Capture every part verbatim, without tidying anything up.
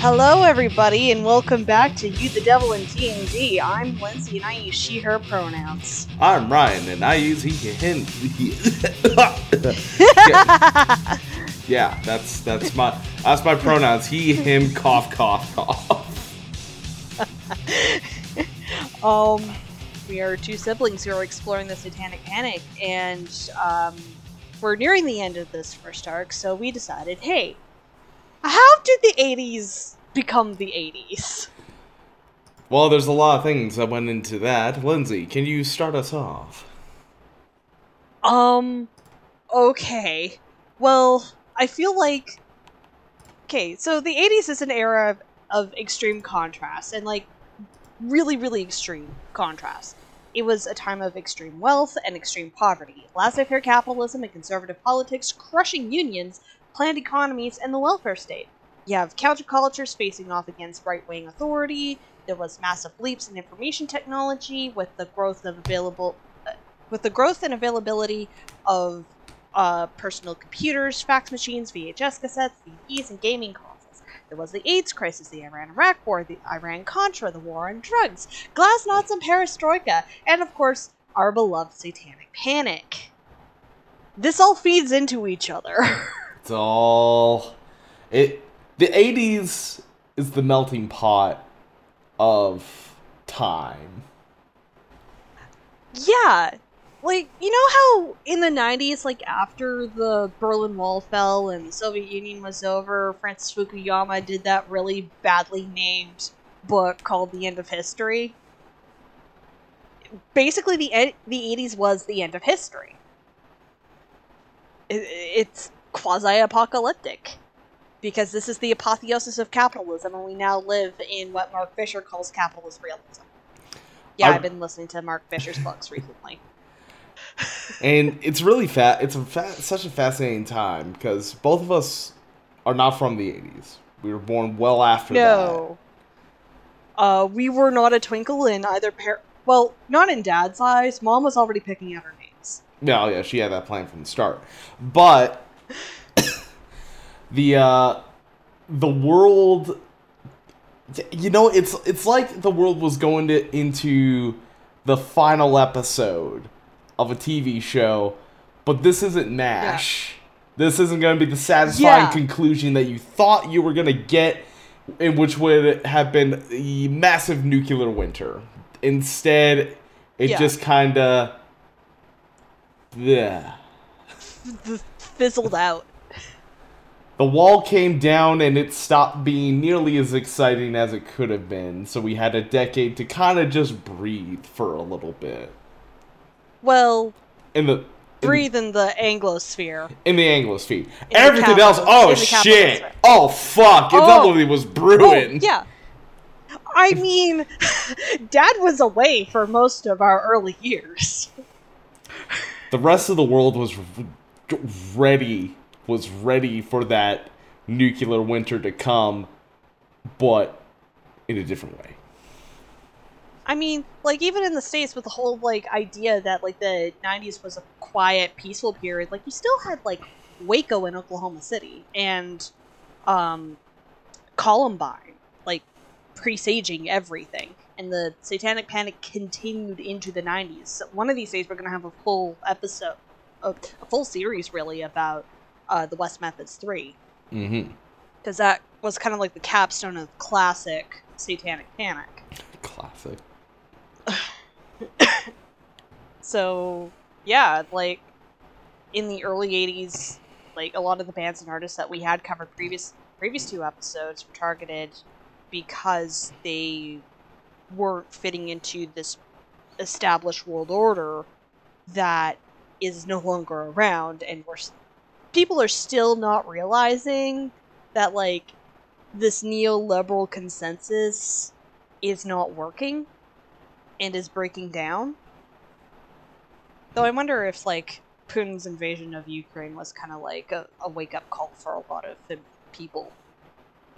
Hello, everybody, and welcome back to You the Devil and D and D. I'm Lindsay, and I use she, her pronouns. I'm Ryan, and I use he, him. yeah. yeah, that's that's my that's my pronouns. He, him, cough, cough, cough. um, we are two siblings who are exploring the Satanic Panic, and um, we're nearing the end of this first arc, so we decided, hey. How did the eighties become the eighties? Well, there's a lot of things that went into that. Lindsay, can you start us off? Um, okay. Well, I feel like... Okay, so the eighties is an era of, of extreme contrast, and, like, really, really extreme contrast. It was a time of extreme wealth and extreme poverty, laissez-faire capitalism and conservative politics, crushing unions, planned economies, and the welfare state. You have countercultures facing off against right-wing authority. There was massive leaps in information technology with the growth of available, uh, with the growth and availability of uh, personal computers, fax machines, V H S cassettes, C Ds, and gaming consoles. There was the AIDS crisis, the Iran-Iraq War, the Iran-Contra, the war on drugs, glasnost and perestroika, and of course, our beloved Satanic Panic. This all feeds into each other. It's all it the eighties is the melting pot of time. Yeah, like, you know how in the nineties, like, after the Berlin Wall fell and the Soviet Union was over, Francis Fukuyama did that really badly named book called The End of History? Basically, the the eighties was the end of history. It, it's quasi-apocalyptic, because this is the apotheosis of capitalism, and we now live in what Mark Fisher calls capitalist realism. Yeah, I... I've been listening to Mark Fisher's books recently, and it's really fat. It's a fa- such a fascinating time because both of us are not from the eighties. We were born well after no. that. No, uh, we were not a twinkle in either pair. Well, not in Dad's eyes. Mom was already picking out her names. No, yeah, she had that plan from the start, but. the uh the world, you know, it's it's like the world was going to into the final episode of a T V show, but this isn't MASH. Yeah. This isn't going to be the satisfying yeah. conclusion that you thought you were going to get, in which would have been a massive nuclear winter. Instead, it yeah. just kind of yeah fizzled out. The wall came down, and it stopped being nearly as exciting as it could have been, so we had a decade to kind of just breathe for a little bit. Well, in the in breathe the, in the Anglosphere. In the Anglosphere. In Everything the else, oh shit! Oh fuck! It's not what it was brewing! Oh, yeah. I mean, Dad was away for most of our early years. The rest of the world was ready... was ready for that nuclear winter to come, but in a different way. I mean, like, even in the States with the whole, like, idea that, like, the nineties was a quiet, peaceful period, like, you still had, like, Waco in Oklahoma City, and, um, Columbine, like, presaging everything. And the Satanic Panic continued into the nineties. So one of these days we're gonna have a full episode, a, a full series, really, about Uh, the West Methods three. Mm-hmm. Because that was kind of like the capstone of classic Satanic Panic. Classic. So, yeah, like, in the early eighties, like, a lot of the bands and artists that we had covered previous previous two episodes were targeted because they weren't fitting into this established world order that is no longer around, and we're people are still not realizing that, like, this neoliberal consensus is not working and is breaking down. Though I wonder if, like, Putin's invasion of Ukraine was kind of like a, a wake-up call for a lot of the people.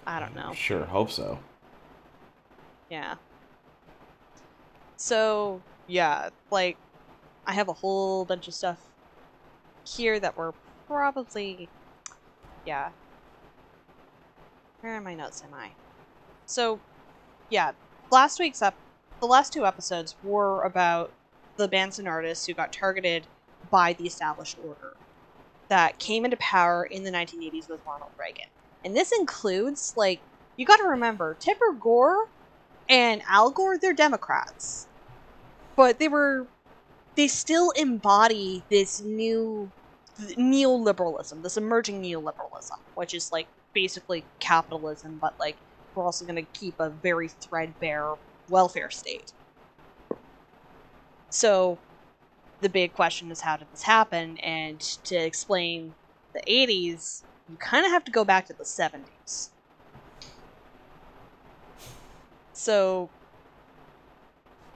I don't know. Sure, hope so. Yeah. So, yeah, like, I have a whole bunch of stuff here that we're Probably, yeah. Where are my notes? Am I? So, yeah, last week's up, the last two episodes were about the bands and artists who got targeted by the established order that came into power in the nineteen eighties with Ronald Reagan. And this includes, like, you got to remember, Tipper Gore and Al Gore, they're Democrats. But they were, they still embody this new th- neoliberalism, this emerging neoliberalism, which is, like, basically capitalism, but, like, we're also going to keep a very threadbare welfare state. So the big question is, how did this happen? And to explain the eighties, you kind of have to go back to the seventies. So,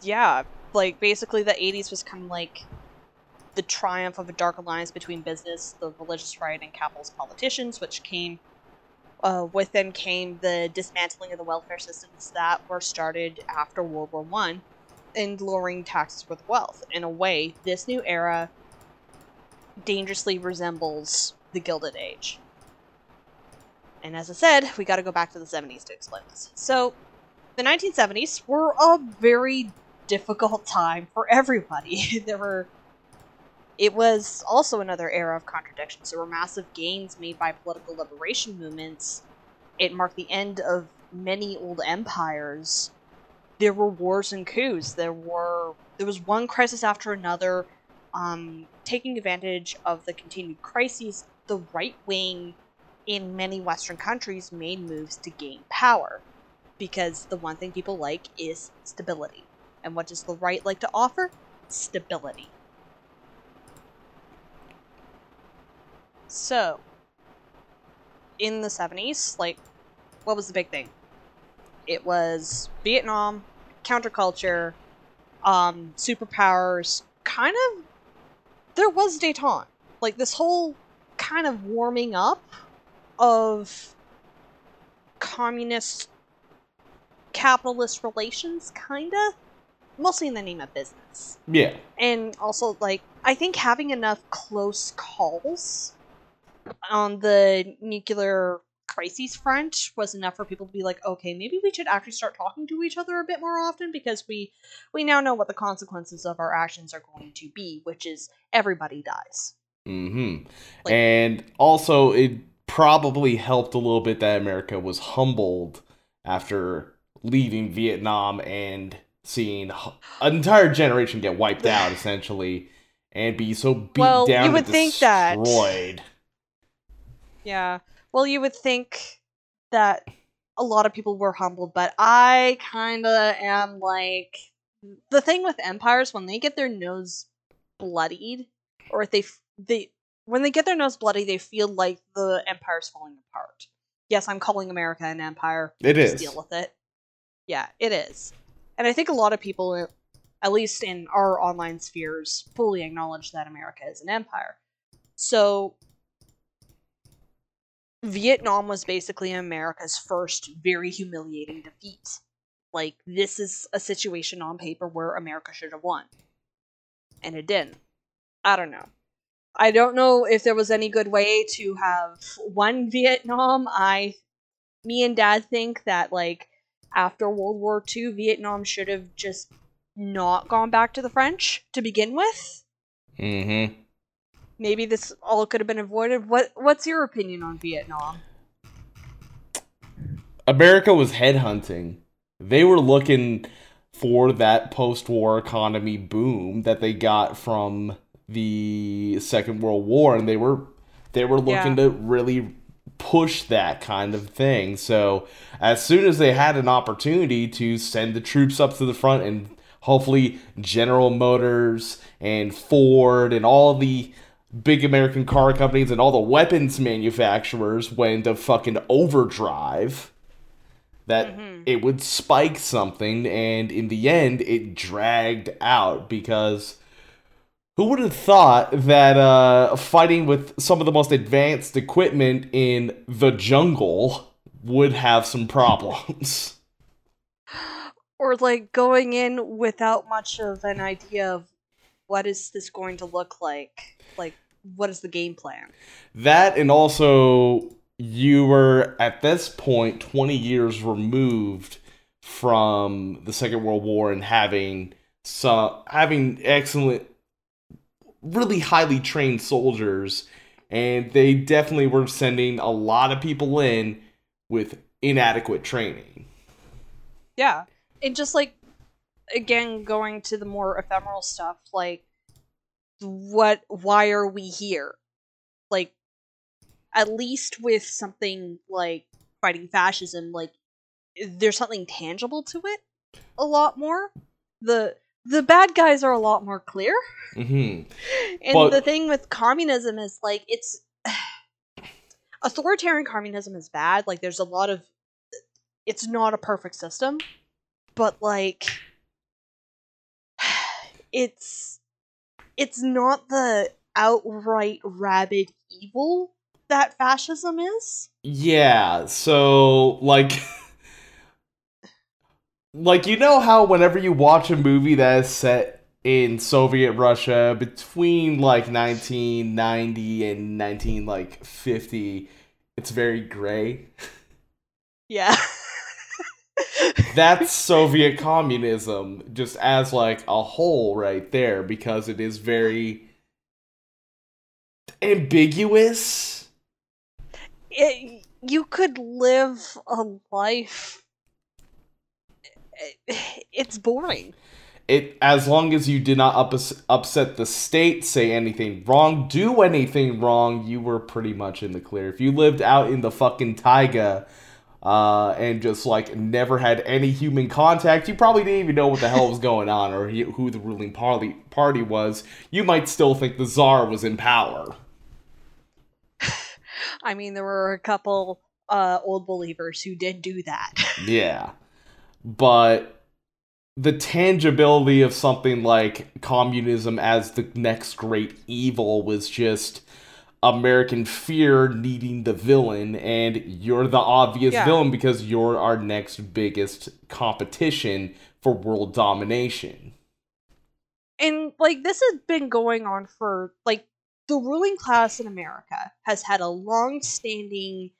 yeah, like, basically the eighties was kind of like the triumph of a dark alliance between business, the religious right, and capitalist politicians, which came uh, with them came the dismantling of the welfare systems that were started after World War One, and lowering taxes with wealth. In a way, this new era dangerously resembles the Gilded Age. And as I said, we gotta go back to the seventies to explain this. So, the nineteen seventies were a very difficult time for everybody. There were... It was also another era of contradictions. There were massive gains made by political liberation movements. It marked the end of many old empires. There were wars and coups. There were there was one crisis after another. Um, taking advantage of the continued crises, the right wing in many Western countries made moves to gain power, because the one thing people like is stability. And what does the right like to offer? Stability. So, in the seventies, like, what was the big thing? It was Vietnam, counterculture, um, superpowers, kind of, there was détente. Like, this whole kind of warming up of communist capitalist relations, kinda, mostly in the name of business. Yeah. And also, like, I think having enough close calls on the nuclear crises front was enough for people to be like, okay, maybe we should actually start talking to each other a bit more often, because we we now know what the consequences of our actions are going to be, which is everybody dies. Mm-hmm. Like, and also, it probably helped a little bit that America was humbled after leaving Vietnam and seeing an entire generation get wiped out, essentially, and be so beat well, down you would and think destroyed. That. Yeah. Well, you would think that a lot of people were humbled, but I kind of am like... The thing with empires, when they get their nose bloodied, or if they... they when they get their nose bloody, they feel like the empire's falling apart. Yes, I'm calling America an empire. It is. Just deal with it. Yeah, it is. And I think a lot of people, at least in our online spheres, fully acknowledge that America is an empire. So... Vietnam was basically America's first very humiliating defeat. Like, this is a situation on paper where America should have won. And it didn't. I don't know. I don't know if there was any good way to have won Vietnam. I, me and Dad think that, like, after World War Two, Vietnam should have just not gone back to the French to begin with. Mm-hmm. Maybe this all could have been avoided. What What's your opinion on Vietnam? America was headhunting. They were looking for that post-war economy boom that they got from the Second World War, and they were they were looking yeah. to really push that kind of thing. So as soon as they had an opportunity to send the troops up to the front, and hopefully General Motors and Ford and all the big American car companies and all the weapons manufacturers went into fucking overdrive, that mm-hmm. it would spike something, and in the end, it dragged out, because who would have thought that uh, fighting with some of the most advanced equipment in the jungle would have some problems? Or, like, going in without much of an idea of what is this going to look like? Like, what is the game plan? That, and also you were, at this point, twenty years removed from the Second World War and having some, having excellent, really highly trained soldiers, and they definitely were sending a lot of people in with inadequate training. Yeah. And just, like, again, going to the more ephemeral stuff, like, what, why are we here? Like, at least with something like fighting fascism, like, there's something tangible to it a lot more. The the bad guys are a lot more clear. Mm-hmm. And but, the thing with communism is, like, it's... authoritarian communism is bad. Like, there's a lot of... It's not a perfect system. But, like... It's... It's not the outright rabid evil that fascism is. Yeah, so, like... Like, you know how whenever you watch a movie that is set in Soviet Russia between, like, nineteen ninety and nineteen, like, fifty, it's very gray? Yeah. That's Soviet communism, just as, like, a whole right there, because it is very ambiguous. It, you could live a life... It's boring. It as long as you did not ups- upset the state, say anything wrong, do anything wrong, you were pretty much in the clear. If you lived out in the fucking taiga uh, and just, like, never had any human contact, you probably didn't even know what the hell was going on or he, who the ruling party, party was. You might still think the Tsar was in power. I mean, there were a couple uh, old believers who did do that. Yeah. But the tangibility of something like communism as the next great evil was just American fear needing the villain, and you're the obvious yeah. villain because you're our next biggest competition for world domination. And, like, this has been going on for, like, the ruling class in America has had a long-standing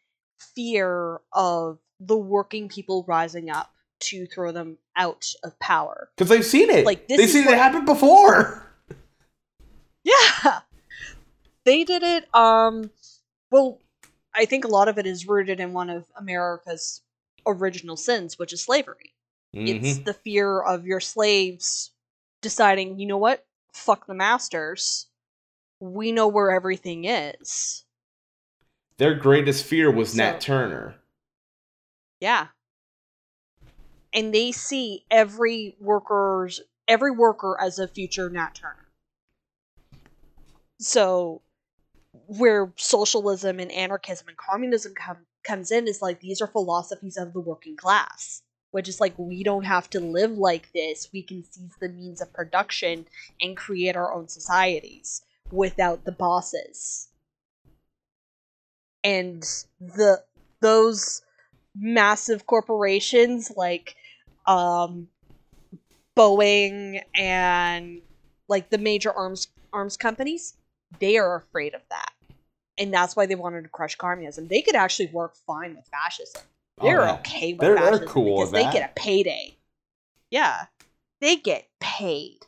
fear of the working people rising up to throw them out of power. Because they've seen it. Like, this they've seen it happen before. Yeah. They did it. Um, well, I think a lot of it is rooted in one of America's original sins, which is slavery. Mm-hmm. It's the fear of your slaves deciding, you know what? Fuck the masters. We know where everything is. Their greatest fear was so, Nat Turner. Yeah. And they see every workers, every worker as a future Nat Turner. So, where socialism and anarchism and communism come comes in is, like, these are philosophies of the working class, which is, like, we don't have to live like this. We can seize the means of production and create our own societies without the bosses. And the those massive corporations like. Um, Boeing and, like, the major arms arms companies, they are afraid of that. And that's why they wanted to crush communism. They could actually work fine with fascism. They're oh, okay with they're, fascism they're cool because with that. They get a payday. Yeah. They get paid.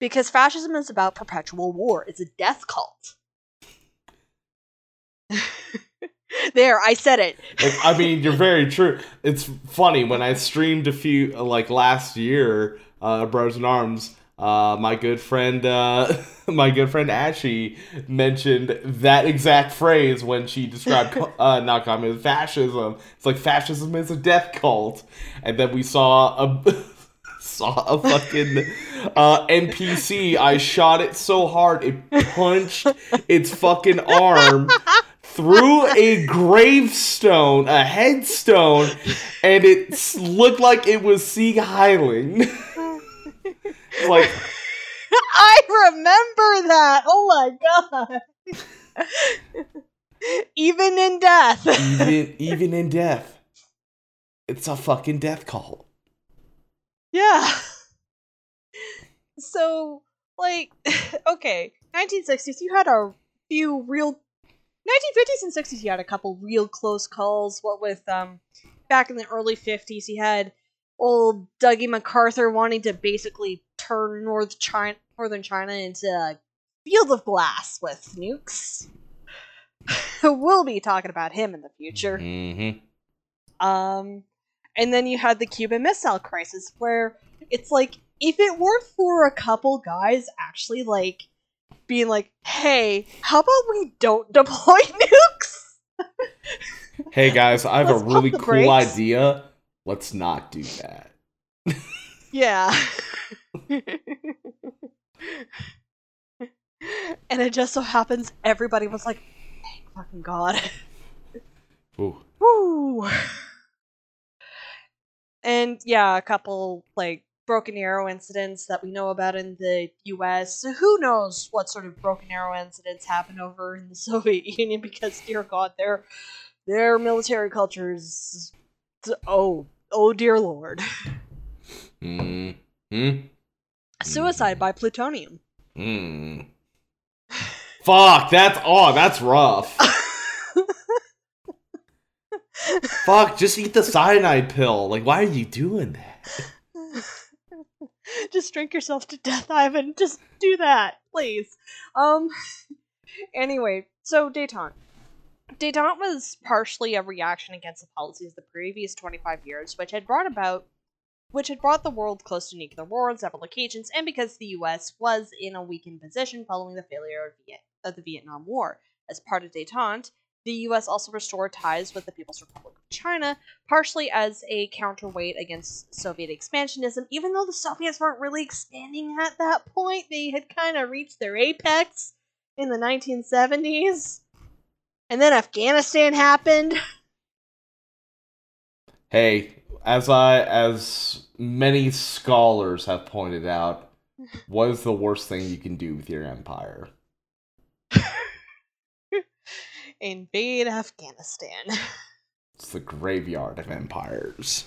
Because fascism is about perpetual war. It's a death cult. There, I said it. I mean, you're very true. It's funny, when I streamed a few, like, last year, uh, Bros in Arms, uh, my good friend, uh, my good friend Ashy mentioned that exact phrase when she described, uh, not communism, fascism. It's like, fascism is a death cult. And then we saw a, saw a fucking, uh, N P C. I shot it so hard, it punched its fucking arm. Through a gravestone, a headstone, and it looked like it was Sieg Heiling. Like, I remember that. Oh my god! Even in death. Even even in death, it's a fucking death call. Yeah. So, like, okay, nineteen sixties. You had a few real. nineteen fifties and sixties, he had a couple real close calls. What with um, back in the early fifties, he had old Dougie MacArthur wanting to basically turn North China, northern China into a field of glass with nukes. We'll be talking about him in the future. Mm-hmm. Um, and then you had the Cuban Missile Crisis, where it's like, if it weren't for a couple guys actually, like, being like, hey, how about we don't deploy nukes? Hey, guys, I have a really cool brakes. idea. Let's not do that. Yeah. And it just so happens everybody was like, thank fucking God. Ooh. Woo. And, yeah, a couple, like, Broken Arrow incidents that we know about in the U S. So who knows what sort of Broken Arrow incidents happen over in the Soviet Union, because, dear God, their their military culture is... Oh, oh dear Lord. Mm-hmm. Suicide by plutonium. Mm. Fuck, that's... Oh, that's rough. Fuck, just eat the cyanide pill. Like, why are you doing that? Just drink yourself to death, Ivan. Just do that, please. Um. Anyway, so détente. Détente was partially a reaction against the policies of the previous twenty-five years, which had brought about, which had brought the world close to nuclear war on several occasions, and because the U S was in a weakened position following the failure of, Viet- of the Vietnam War. As part of détente, the U S also restored ties with the People's Republic of China, partially as a counterweight against Soviet expansionism, even though the Soviets weren't really expanding at that point. They had kind of reached their apex in the nineteen seventies. And then Afghanistan happened. Hey, as I, as many scholars have pointed out, what is the worst thing you can do with your empire? Invade Afghanistan. It's the graveyard of empires.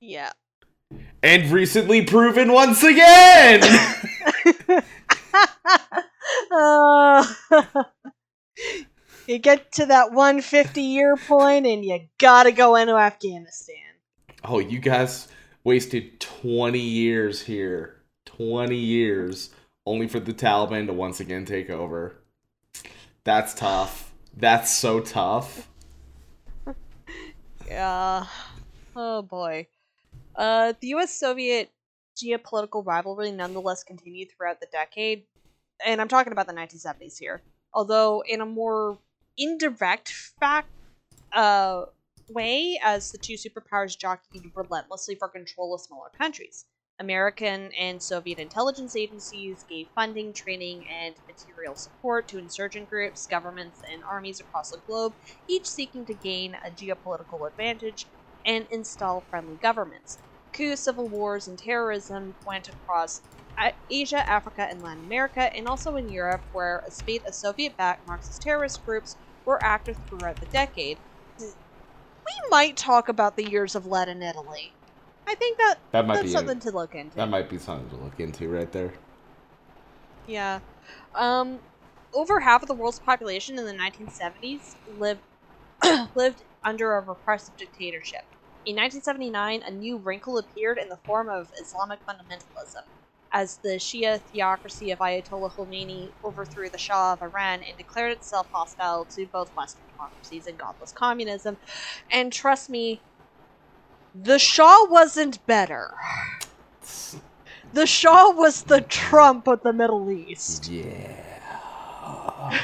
Yeah. And recently proven once again! uh, you get to that one hundred fifty year point and you gotta go into Afghanistan. Oh, you guys wasted twenty years here. twenty years. Only for the Taliban to once again take over. That's tough. That's so tough. Yeah. Oh boy. Uh, the U S-Soviet geopolitical rivalry nonetheless continued throughout the decade, and I'm talking about the nineteen seventies here. Although in a more indirect fact uh, way, as the two superpowers jockeyed relentlessly for control of smaller countries. American and Soviet intelligence agencies gave funding, training, and material support to insurgent groups, governments, and armies across the globe, each seeking to gain a geopolitical advantage and install friendly governments. Coups, civil wars, and terrorism went across Asia, Africa, and Latin America, and also in Europe, where a spate of Soviet-backed Marxist terrorist groups were active throughout the decade. We might talk about the years of lead in Italy. I think that, that might that's be something a, to look into. That might be something to look into right there. Yeah. Um, over half of the world's population in the nineteen seventies lived lived under a repressive dictatorship. In nineteen seventy-nine, a new wrinkle appeared in the form of Islamic fundamentalism, as the Shia theocracy of Ayatollah Khomeini overthrew the Shah of Iran and declared itself hostile to both Western democracies and godless communism. And trust me, the Shah wasn't better. The Shah was the Trump of the Middle East. Yeah.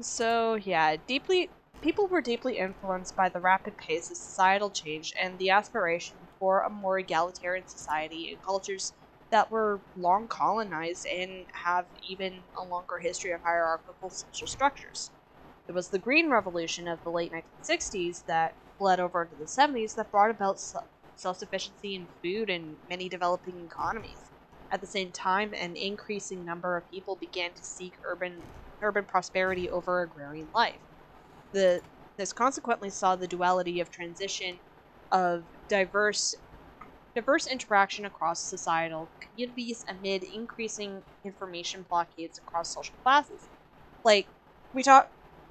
So, yeah, deeply people were deeply influenced by the rapid pace of societal change and the aspiration for a more egalitarian society in cultures that were long colonized and have even a longer history of hierarchical social structures. It was the Green Revolution of the late nineteen sixties that bled over into the seventies that brought about self-sufficiency in food in many developing economies. At the same time, an increasing number of people began to seek urban urban prosperity over agrarian life. The, this consequently saw the duality of transition of diverse, diverse interaction across societal communities amid increasing information blockades across social classes. Like, we talk...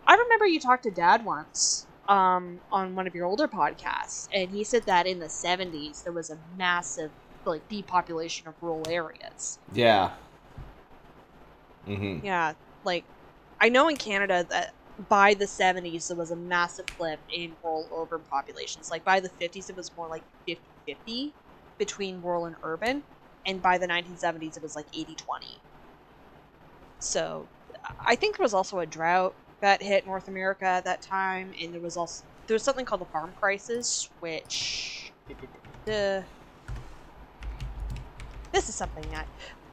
I remember you talked to Dad once um, on one of your older podcasts, and he said that in the seventies there was a massive, like, depopulation of rural areas. Yeah. Mm-hmm. Yeah, like, I know in Canada that by the seventies there was a massive flip in rural urban populations. Like, by the fifties it was more like fifty-fifty between rural and urban, and by the nineteen seventies it was like eighty-twenty. So, I think there was also a drought that hit North America at that time, and there was also there was something called the farm crisis, which uh, this is something that,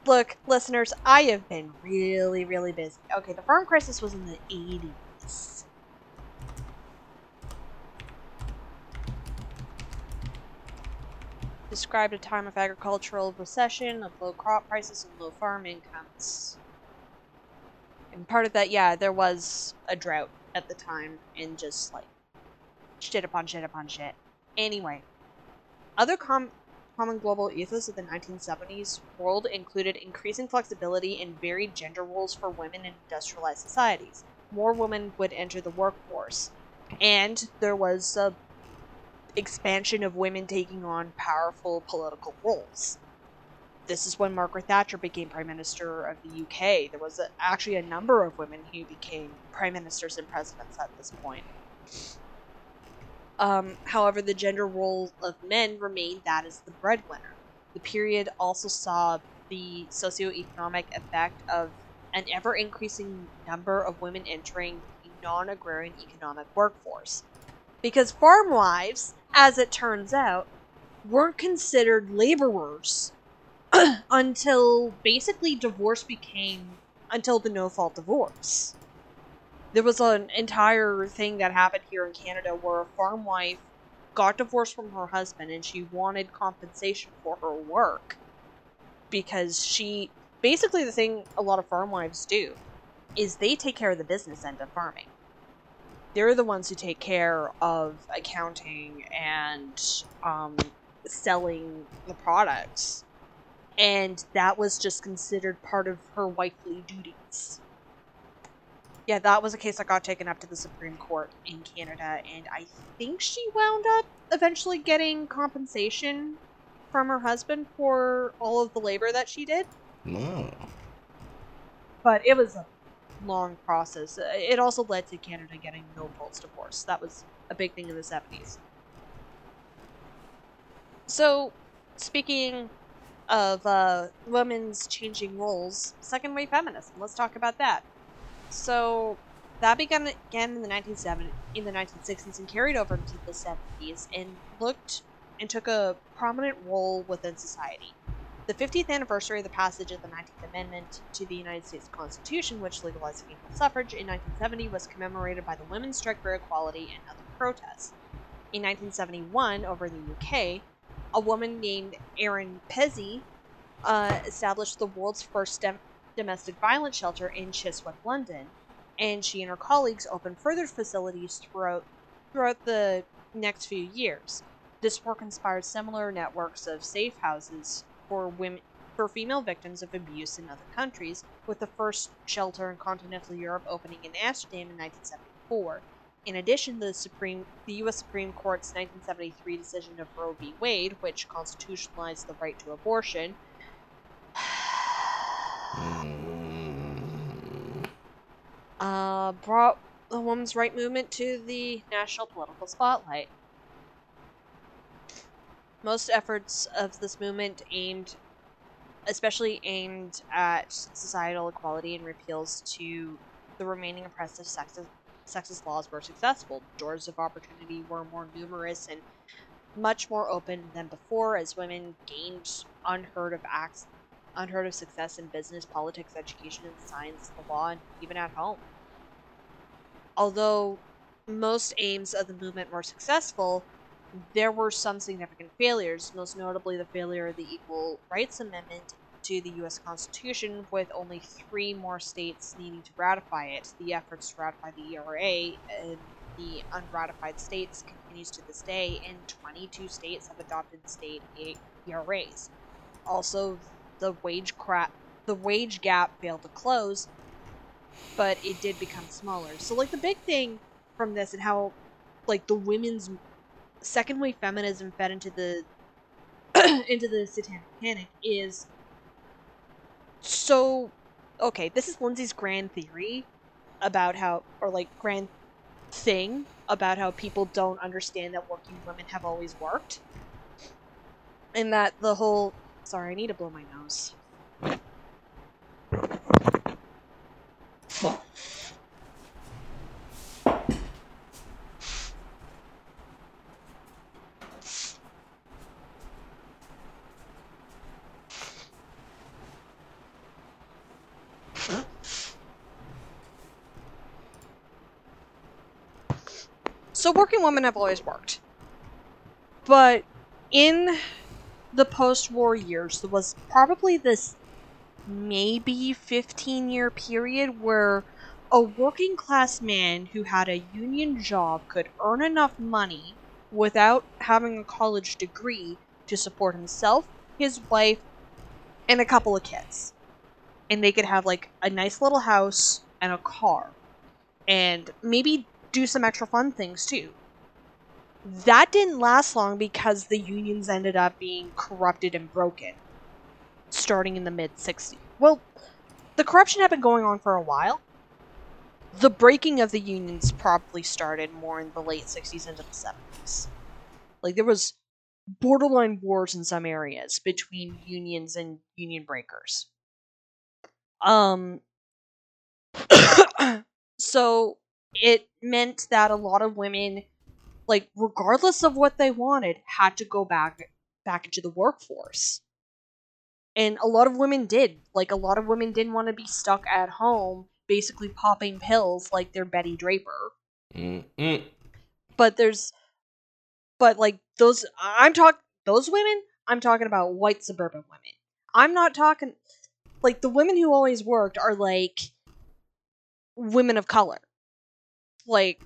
look, listeners, I have been really, really busy. Okay, the farm crisis was in the eighties. Described a time of agricultural recession, of low crop prices, and low farm incomes. And part of that, yeah, there was a drought at the time, and just, like, shit upon shit upon shit. Anyway, other com common global ethos of the nineteen seventies world included increasing flexibility and varied gender roles for women in industrialized societies. More women would enter the workforce, and there was a expansion of women taking on powerful political roles. This is when Margaret Thatcher became Prime Minister of the U K. There was a, actually a number of women who became Prime Ministers and Presidents at this point. Um, however, the gender role of men remained that as the breadwinner. The period also saw the socioeconomic effect of an ever-increasing number of women entering the non-agrarian economic workforce. Because farm wives, as it turns out, weren't considered laborers until basically divorce became, until the no-fault divorce. There was an entire thing that happened here in Canada where a farm wife got divorced from her husband and she wanted compensation for her work. Because she, basically the thing a lot of farm wives do is they take care of the business end of farming. They're the ones who take care of accounting and um, selling the products. And that was just considered part of her wifely duties. Yeah, that was a case that got taken up to the Supreme Court in Canada, and I think she wound up eventually getting compensation from her husband for all of the labor that she did. No. But it was a long process. It also led to Canada getting no-fault divorce. That was a big thing in the seventies. So, speaking of uh, women's changing roles, second wave feminism. Let's talk about that. So that began again in the nineteen seventies, in the nineteen sixties, and carried over into the seventies, and looked and took a prominent role within society. The fiftieth anniversary of the passage of the nineteenth Amendment to the United States Constitution, which legalized female suffrage in nineteen seventy, was commemorated by the Women's Strike for Equality and other protests. In nineteen seventy-one, over in the U K, a woman named Erin Pizzey uh, established the world's first dem domestic violence shelter in Chiswick, London, and she and her colleagues opened further facilities throughout throughout the next few years. This work inspired similar networks of safe houses for women, for female victims of abuse in other countries, with the first shelter in continental Europe opening in Amsterdam in nineteen seventy-four. In addition, the Supreme, the U S Supreme Court's nineteen seventy-three decision of Roe v. Wade, which constitutionalized the right to abortion, uh, brought the women's right movement to the national political spotlight. Most efforts of this movement aimed, especially aimed at societal equality and repeals to the remaining oppressive sexist, sexist laws were successful. Doors of opportunity were more numerous and much more open than before as women gained unheard of acts, unheard of success in business, politics, education, and science, the law, and even at home. Although most aims of the movement were successful, there were some significant failures, most notably the failure of the Equal Rights Amendment to the U S Constitution, with only three more states needing to ratify it. The efforts to ratify the E R A in the unratified states continues to this day, and twenty-two states have adopted state E R As. Also, the wage, crap, the wage gap failed to close, but it did become smaller. So, like, the big thing from this and how, like, the women's second wave feminism fed into the into the satanic panic is so... Okay, this is Lindsay's grand theory about how... Or, like, grand thing about how people don't understand that working women have always worked. And that the whole... Sorry, I need to blow my nose. So working women have always worked. But in the post-war years, there was probably this maybe fifteen-year period where a working-class man who had a union job could earn enough money without having a college degree to support himself, his wife, and a couple of kids. And they could have, like, a nice little house and a car. And maybe do some extra fun things too. That didn't last long because the unions ended up being corrupted and broken starting in the mid sixties. Well, the corruption had been going on for a while. The breaking of the unions probably started more in the late sixties into the seventies. Like, there was borderline wars in some areas between unions and union breakers. Um so it meant that a lot of women, like, regardless of what they wanted, had to go back back into the workforce. And a lot of women did. Like, a lot of women didn't want to be stuck at home, basically popping pills like they're Betty Draper. Mm-mm. But there's... But, like, those... I'm talking... Those women? I'm talking about white suburban women. I'm not talking... Like, the women who always worked are, like, women of color. Like,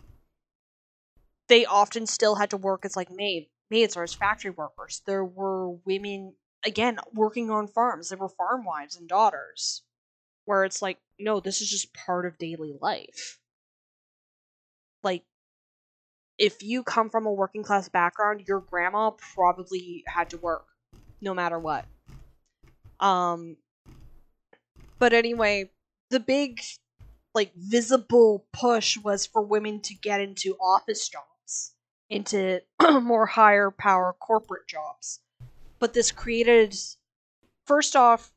they often still had to work as, like, maid, maids or as factory workers. There were women, again, working on farms. There were farm wives and daughters. Where it's like, no, this is just part of daily life. Like, if you come from a working-class background, your grandma probably had to work, no matter what. Um, but anyway, the big... like, visible push was for women to get into office jobs, into more higher power corporate jobs. But this created, first off,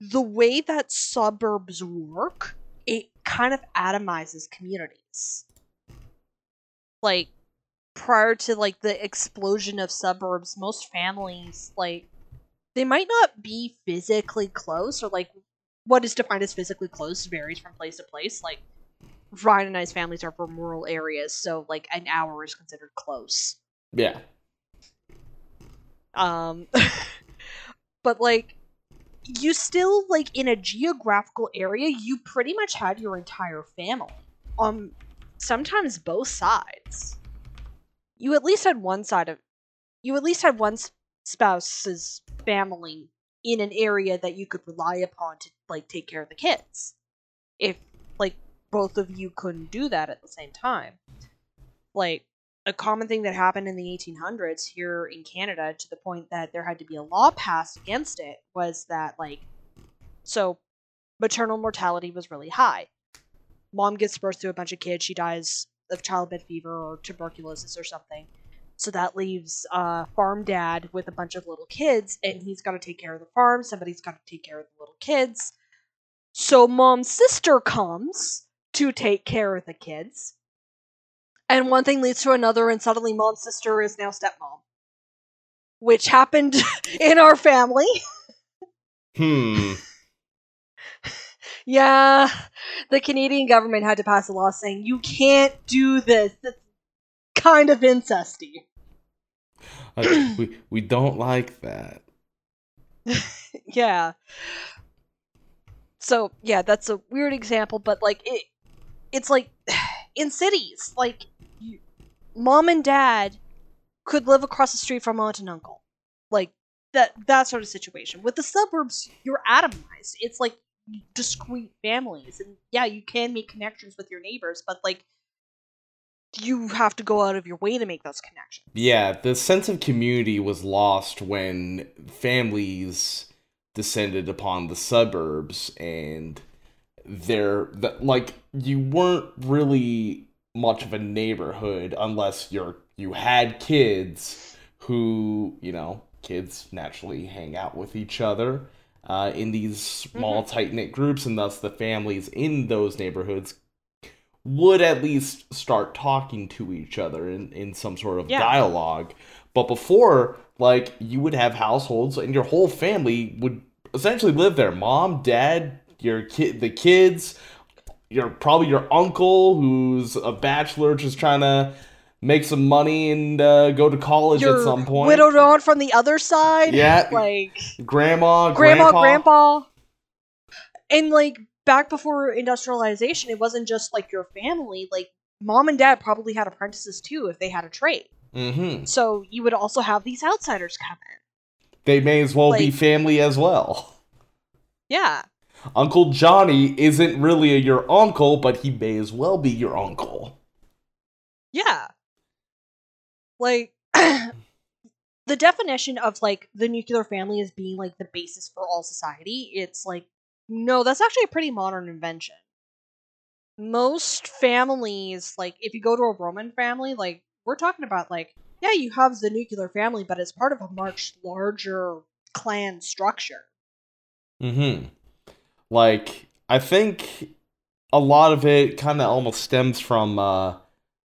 the way that suburbs work, it kind of atomizes communities. Like, prior to, like, the explosion of suburbs, most families, like, they might not be physically close, or, like, what is defined as physically close varies from place to place. Like, Ryan and I's families are from rural areas, so, like, an hour is considered close. Yeah. Um, but, like, you still, like, in a geographical area, you pretty much had your entire family. Um, sometimes both sides. You at least had one side of... You at least had one spouse's family in an area that you could rely upon to, like, take care of the kids. If, like, both of you couldn't do that at the same time. Like, a common thing that happened in the eighteen hundreds here in Canada, to the point that there had to be a law passed against it, was that, like, so, maternal mortality was really high. Mom gives birth to a bunch of kids, she dies of childbed fever or tuberculosis or something. So that leaves uh, farm dad with a bunch of little kids, and he's got to take care of the farm. Somebody's got to take care of the little kids. So mom's sister comes to take care of the kids. And one thing leads to another, and suddenly mom's sister is now stepmom. Which happened in our family. Hmm. Yeah, the Canadian government had to pass a law saying, you can't do this. It's kind of incesty. Uh, we we don't like that. Yeah. So, yeah, that's a weird example, but, like, it, it's, like, in cities, like, you, mom and dad could live across the street from aunt and uncle. Like, that, that sort of situation. With the suburbs, you're atomized. It's, like, discrete families. And yeah, you can make connections with your neighbors, but like, you have to go out of your way to make those connections. Yeah, the sense of community was lost when families descended upon the suburbs, and they're, like, you weren't really much of a neighborhood unless you're, you had kids who, you know, kids naturally hang out with each other uh, in these small, mm-hmm. tight-knit groups, and thus the families in those neighborhoods would at least start talking to each other in, in some sort of yeah. dialogue. But before, like, you would have households and your whole family would essentially live there. Mom, dad, your kid, the kids, your probably your uncle who's a bachelor just trying to make some money and uh, go to college You're at some point. Widowed aunt from the other side. Yeah. Like grandma, grandma, grandpa. grandpa. And like, back before industrialization, it wasn't just, like, your family. Like, mom and dad probably had apprentices, too, if they had a trade. Mm-hmm. So you would also have these outsiders come in. They may as well like, be family as well. Yeah. Uncle Johnny isn't really your uncle, but he may as well be your uncle. Yeah. Like, the definition of, like, the nuclear family as being, like, the basis for all society, it's, like, no, that's actually a pretty modern invention. Most families, like, if you go to a Roman family, like, we're talking about, like, yeah, you have the nuclear family, but it's part of a much larger clan structure. Mm-hmm. Like, I think a lot of it kind of almost stems from uh,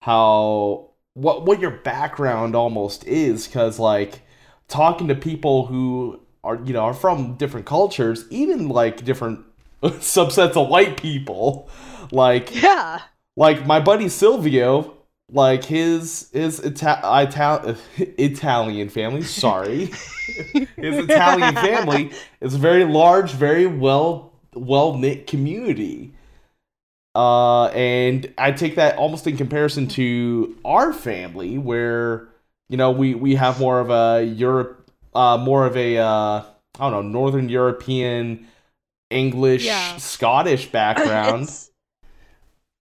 how, what, what your background almost is, because, like, talking to people who are, you know, are from different cultures, even, like, different subsets of white people. Like, yeah. Like, my buddy Silvio, like, his his Ita- Ita- Italian family, sorry. his Italian family is a very large, very well, well-knit community. Uh, and I take that almost in comparison to our family, where, you know, we, we have more of a Europe, Uh, more of a, uh, I don't know, Northern European, English, yeah. Scottish background, it's,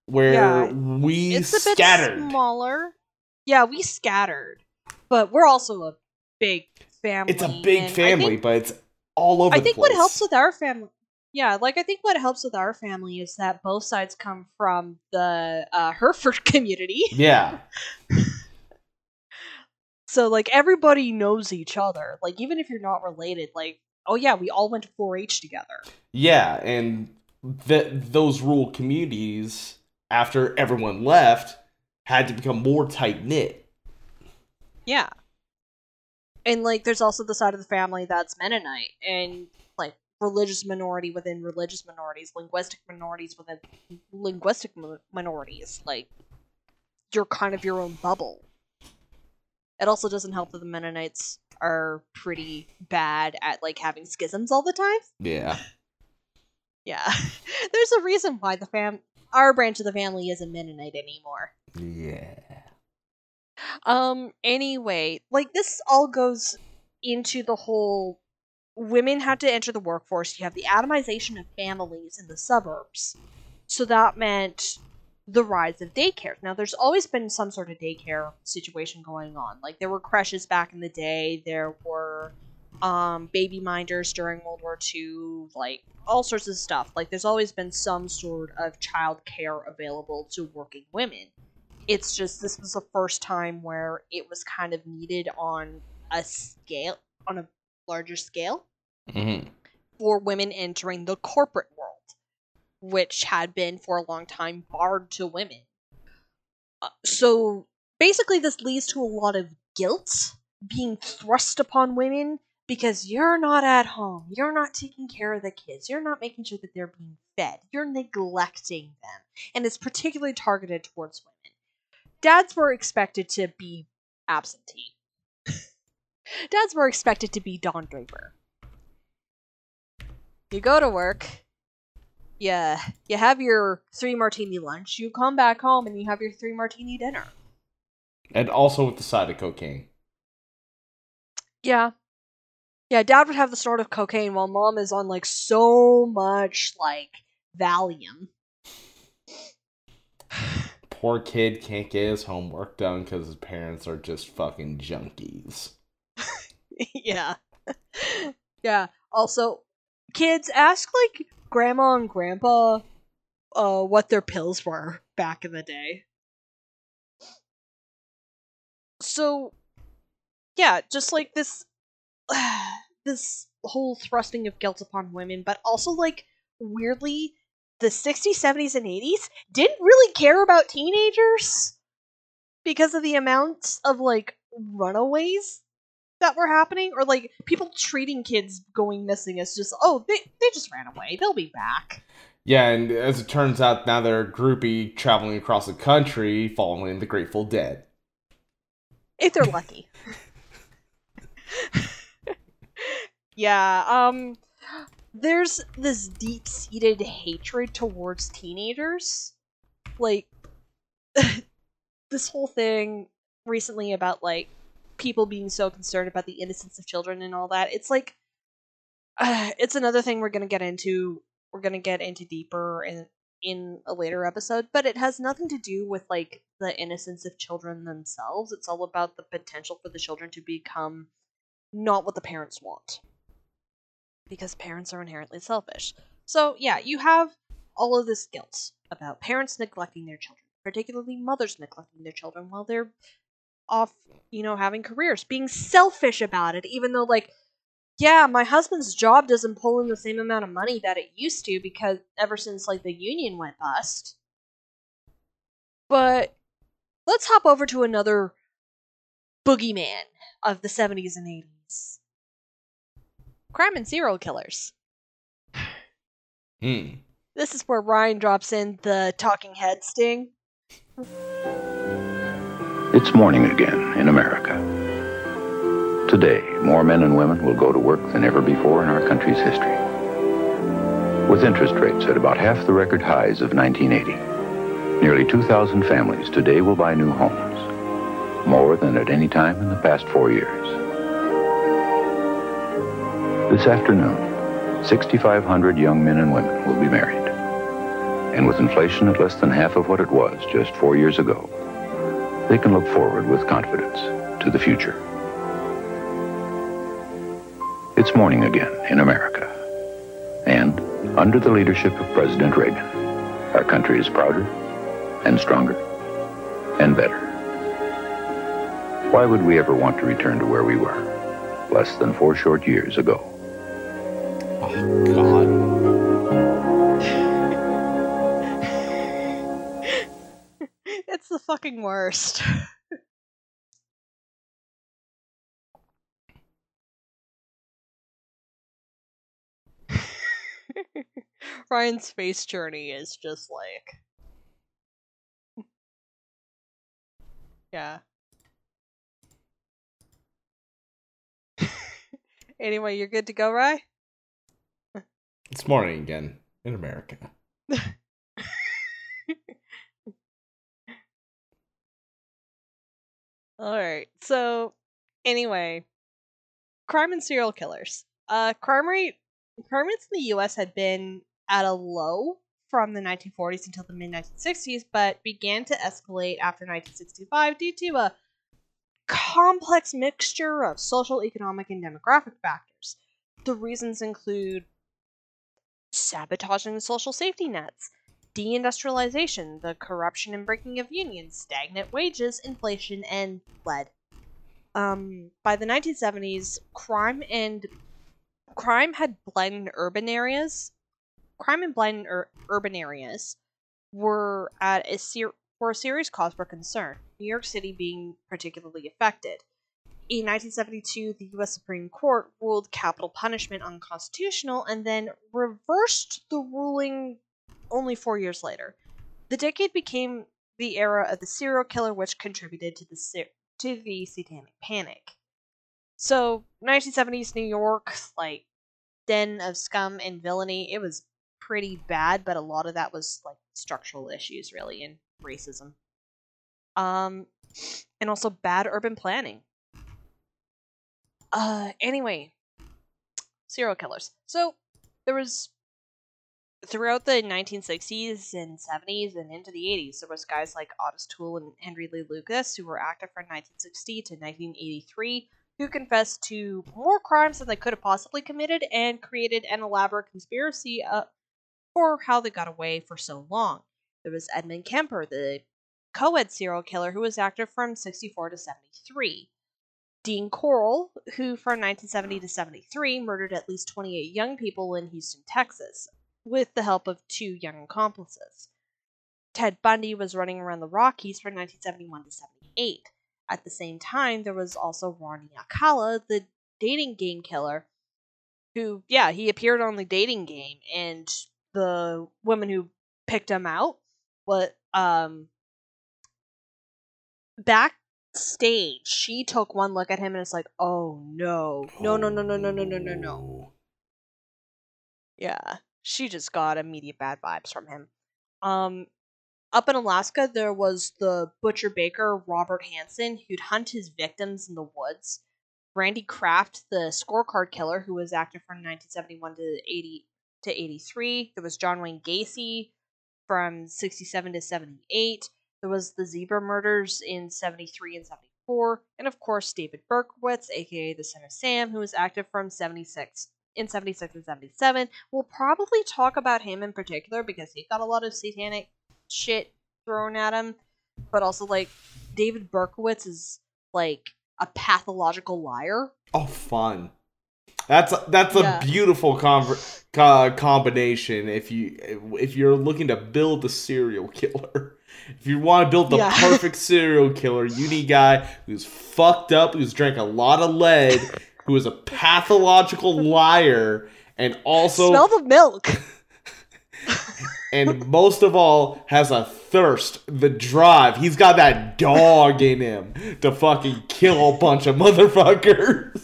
where yeah, we it's a scattered. Bit smaller. Yeah, we scattered, but we're also a big family. It's a big family, think, but it's all over I the think place. What helps with our family, yeah, like I think what helps with our family is that both sides come from the uh, Hereford community. Yeah. So, like, everybody knows each other. Like, even if you're not related, like, oh, yeah, we all went to four H together. Yeah, and th- those rural communities, after everyone left, had to become more tight-knit. Yeah. And, like, there's also the side of the family that's Mennonite, and, like, religious minority within religious minorities, linguistic minorities within linguistic m- minorities. Like, you're kind of your own bubble. It also doesn't help that the Mennonites are pretty bad at, like, having schisms all the time. Yeah. Yeah. There's a reason why the fam- our branch of the family isn't Mennonite anymore. Yeah. Um, anyway, like, this all goes into the whole women had to enter the workforce. You have the atomization of families in the suburbs. So that meant the rise of daycare. Now, there's always been some sort of daycare situation going on. Like, there were creches back in the day. There were um, baby minders during World War Two. Like, all sorts of stuff. Like, there's always been some sort of child care available to working women. It's just this was the first time where it was kind of needed on a scale, on a larger scale, mm-hmm. for women entering the corporate world, which had been for a long time barred to women. Uh, so basically this leads to a lot of guilt being thrust upon women because you're not at home, you're not taking care of the kids, you're not making sure that they're being fed, you're neglecting them. And it's particularly targeted towards women. Dads were expected to be absentee. Dads were expected to be Don Draper. You go to work, yeah, you have your three martini lunch, you come back home, and you have your three martini dinner. And also with the side of cocaine. Yeah. Yeah, Dad would have the start of cocaine while Mom is on, like, so much, like, Valium. Poor kid can't get his homework done because his parents are just fucking junkies. Yeah. Yeah. Also, kids, ask, like, Grandma and Grandpa uh, what their pills were back in the day. So, yeah, just, like, this... this whole thrusting of guilt upon women, but also, like, weirdly, the sixties, seventies, and eighties didn't really care about teenagers because of the amount of, like, runaways that were happening, or, like, people treating kids going missing as just, oh, they, they just ran away, they'll be back. Yeah, and as it turns out, now they're a groupie traveling across the country following the Grateful Dead. If they're lucky. Yeah, um, there's this deep-seated hatred towards teenagers. Like, this whole thing recently about, like, people being so concerned about the innocence of children and all that, it's like, uh, it's another thing we're gonna get into, we're gonna get into deeper in, in a later episode, but it has nothing to do with, like, the innocence of children themselves. It's all about the potential for the children to become not what the parents want. Because parents are inherently selfish. So, yeah, you have all of this guilt about parents neglecting their children, particularly mothers neglecting their children while they're off, you know, having careers, being selfish about it, even though, like, yeah, my husband's job doesn't pull in the same amount of money that it used to because ever since, like, the union went bust. But let's hop over to another boogeyman of the seventies and eighties. Crime and serial killers. Hmm. This is where Ryan drops in the talking head sting. It's morning again in America. Today, more men and women will go to work than ever before in our country's history. With interest rates at about half the record highs of nineteen eighty, nearly two thousand families today will buy new homes, more than at any time in the past four years. This afternoon, sixty-five hundred young men and women will be married. And with inflation at less than half of what it was just four years ago, they can look forward with confidence to the future. It's morning again in America. And under the leadership of President Reagan, our country is prouder and stronger and better. Why would we ever want to return to where we were less than four short years ago? Oh, God. It's the fucking worst. Ryan's space journey is just like... Yeah. Anyway, you're good to go, Rye? It's morning again in America. Alright, so, anyway. Crime and serial killers. Uh, crime rate, crime rates in the U S had been at a low from the nineteen forties until the mid nineteen sixties, but began to escalate after nineteen sixty-five due to a complex mixture of social, economic, and demographic factors. The reasons include sabotaging social safety nets, deindustrialization, the corruption and breaking of unions, stagnant wages, inflation, and lead. Um, by the nineteen seventies, crime and crime had blighted urban areas. Crime and blighted ur- urban areas were at a ser- for a serious cause for concern, New York City being particularly affected. In nineteen seventy-two, the U S Supreme Court ruled capital punishment unconstitutional and then reversed the ruling only four years later. The decade became the era of the serial killer, which contributed to the ser- to the satanic panic. So, nineteen seventies New York, like, den of scum and villainy, it was pretty bad, but a lot of that was, like, structural issues, really, and racism. Um, and also bad urban planning. Uh, anyway, serial killers. So there was, throughout the nineteen sixties and seventies and into the eighties, there was guys like Otis Toole and Henry Lee Lucas, who were active from nineteen sixty to nineteen eighty-three, who confessed to more crimes than they could have possibly committed and created an elaborate conspiracy uh, for how they got away for so long. There was Edmund Kemper, the co-ed serial killer, who was active from sixty-four to seventy-three. Dean Corll, who from nineteen seventy to seventy-three murdered at least twenty-eight young people in Houston, Texas, with the help of two young accomplices. Ted Bundy was running around the Rockies from nineteen seventy-one to seventy-eight. At the same time, there was also Ronnie Alcala, the dating game killer, who, yeah, he appeared on the dating game, and the woman who picked him out was, um, backstage, she took one look at him and it's like, oh no, no, no, no, no, no, no, no, no, no. Yeah, she just got immediate bad vibes from him. Um, Up in Alaska, there was the butcher baker Robert Hansen, who'd hunt his victims in the woods. Randy Kraft, the scorecard killer, who was active from nineteen seventy-one to eighty to eighty-three. There was John Wayne Gacy from sixty-seven to seventy-eight. There was the zebra murders in seventy-three and seventy-four, and of course David Berkowitz, aka the Son of Sam, who was active from seventy-six. In seventy-six and seventy-seven. We'll probably talk about him in particular because he got a lot of satanic shit thrown at him, but also, like, David Berkowitz is like a pathological liar. Oh, fun. That's a, that's yeah. a beautiful com- uh, combination if you if you're looking to build a serial killer. If you want to build the yeah. perfect serial killer, you need a guy who's fucked up, who's drank a lot of lead, who is a pathological liar, and also smell the milk. And most of all, has a thirst, the drive. He's got that dog in him to fucking kill a bunch of motherfuckers.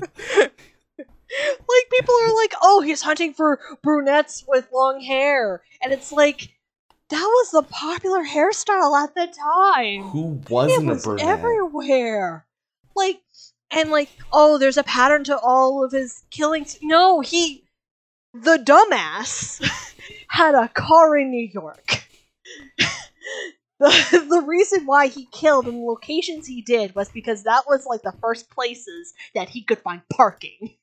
Like, people are like, oh, he's hunting for brunettes with long hair. And it's like, that was the popular hairstyle at the time. Who wasn't a brunette? It was everywhere. Like, and like, oh, there's a pattern to all of his killings. No, he... The dumbass had a car in New York. the, the reason why he killed in the locations he did was because that was like the first places that he could find parking.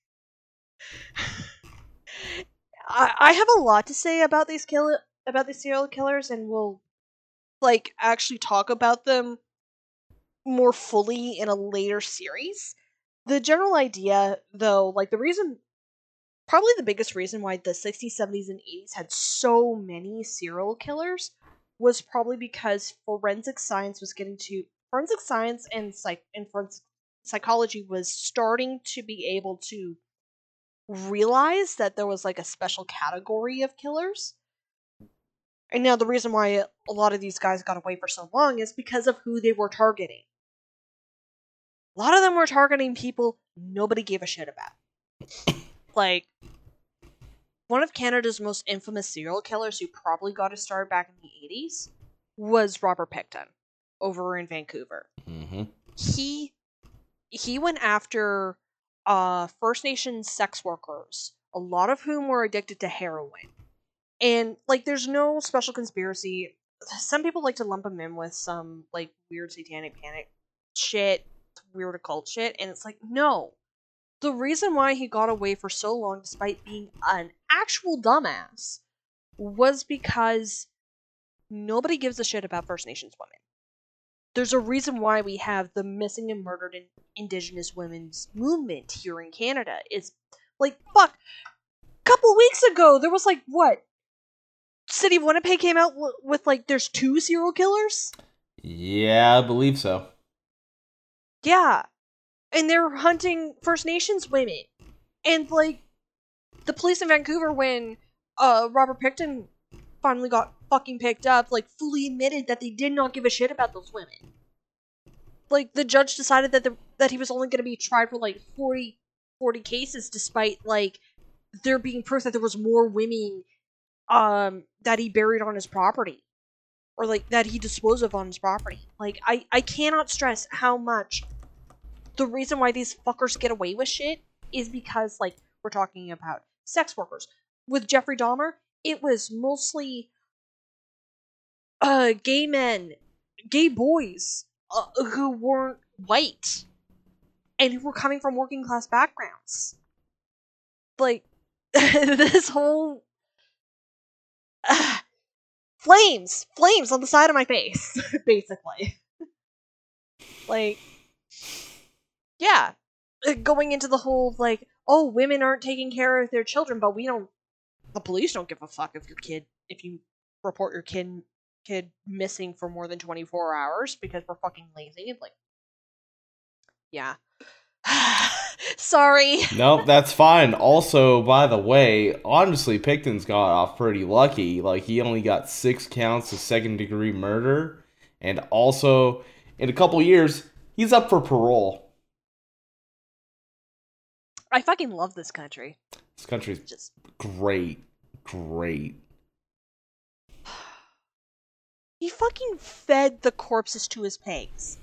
I, I have a lot to say about these kill about these serial killers, and we'll like actually talk about them more fully in a later series. The general idea, though, like the reason. Probably the biggest reason why the sixties, seventies, and eighties had so many serial killers was probably because forensic science was getting to forensic science and psych and forensic psychology was starting to be able to realize that there was like a special category of killers. And now the reason why a lot of these guys got away for so long is because of who they were targeting. A lot of them were targeting people nobody gave a shit about. Like, one of Canada's most infamous serial killers who probably got his start back in the eighties was Robert Pickton over in Vancouver. Mm-hmm. He he went after uh, First Nations sex workers, a lot of whom were addicted to heroin. And, like, there's no special conspiracy. Some people like to lump him in with some, like, weird satanic panic shit, weird occult shit, and it's like, no. The reason why he got away for so long, despite being an actual dumbass, was because nobody gives a shit about First Nations women. There's a reason why we have the missing and murdered in Indigenous women's movement here in Canada. It's like, fuck, a couple weeks ago, there was like, what? City of Winnipeg came out w- with like, there's two serial killers? Yeah, I believe so. Yeah. And they're hunting First Nations women. And, like, the police in Vancouver, when uh, Robert Pickton finally got fucking picked up, like, fully admitted that they did not give a shit about those women. Like, the judge decided that the, that he was only going to be tried for, like, forty cases, despite, like, there being proof that there was more women um, that he buried on his property. Or, like, that he disposed of on his property. Like, I, I cannot stress how much... The reason why these fuckers get away with shit is because, like, we're talking about sex workers. With Jeffrey Dahmer, it was mostly uh, gay men, gay boys uh, who weren't white and who were coming from working class backgrounds. Like, this whole... Uh, flames! Flames on the side of my face, basically. Like, yeah. Going into the whole, like, oh, women aren't taking care of their children, but we don't... The police don't give a fuck if your kid... If you report your kid kid missing for more than twenty-four hours because we're fucking lazy. Like, yeah. Sorry. Nope, that's fine. Also, by the way, honestly, Picton's got off pretty lucky. Like, he only got six counts of second-degree murder. And also, in a couple years, he's up for parole. I fucking love this country. This country's just great. Great. He fucking fed the corpses to his pigs.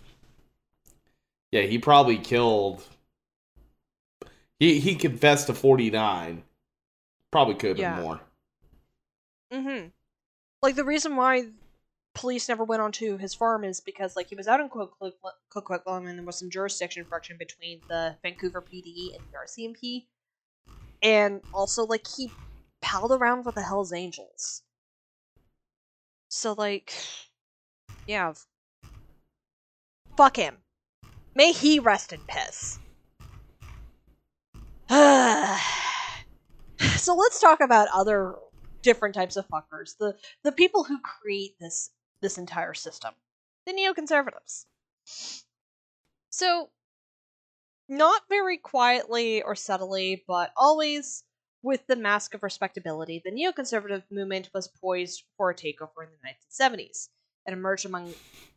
Yeah, he probably killed... He he confessed to forty-nine. Probably could have been yeah. more. Mm-hmm. Like, the reason why police never went onto his farm is because, like, he was out in Coquitlam and there was some jurisdiction friction between the Vancouver P D and the R C M P. And also, like, he palled around with the Hells Angels. So, like, yeah. Fuck him. May he rest in piss. So let's talk about other different types of fuckers. The the people who create this this entire system. The neoconservatives. So, not very quietly or subtly, but always with the mask of respectability, the neoconservative movement was poised for a takeover in the nineteen seventies. It emerged among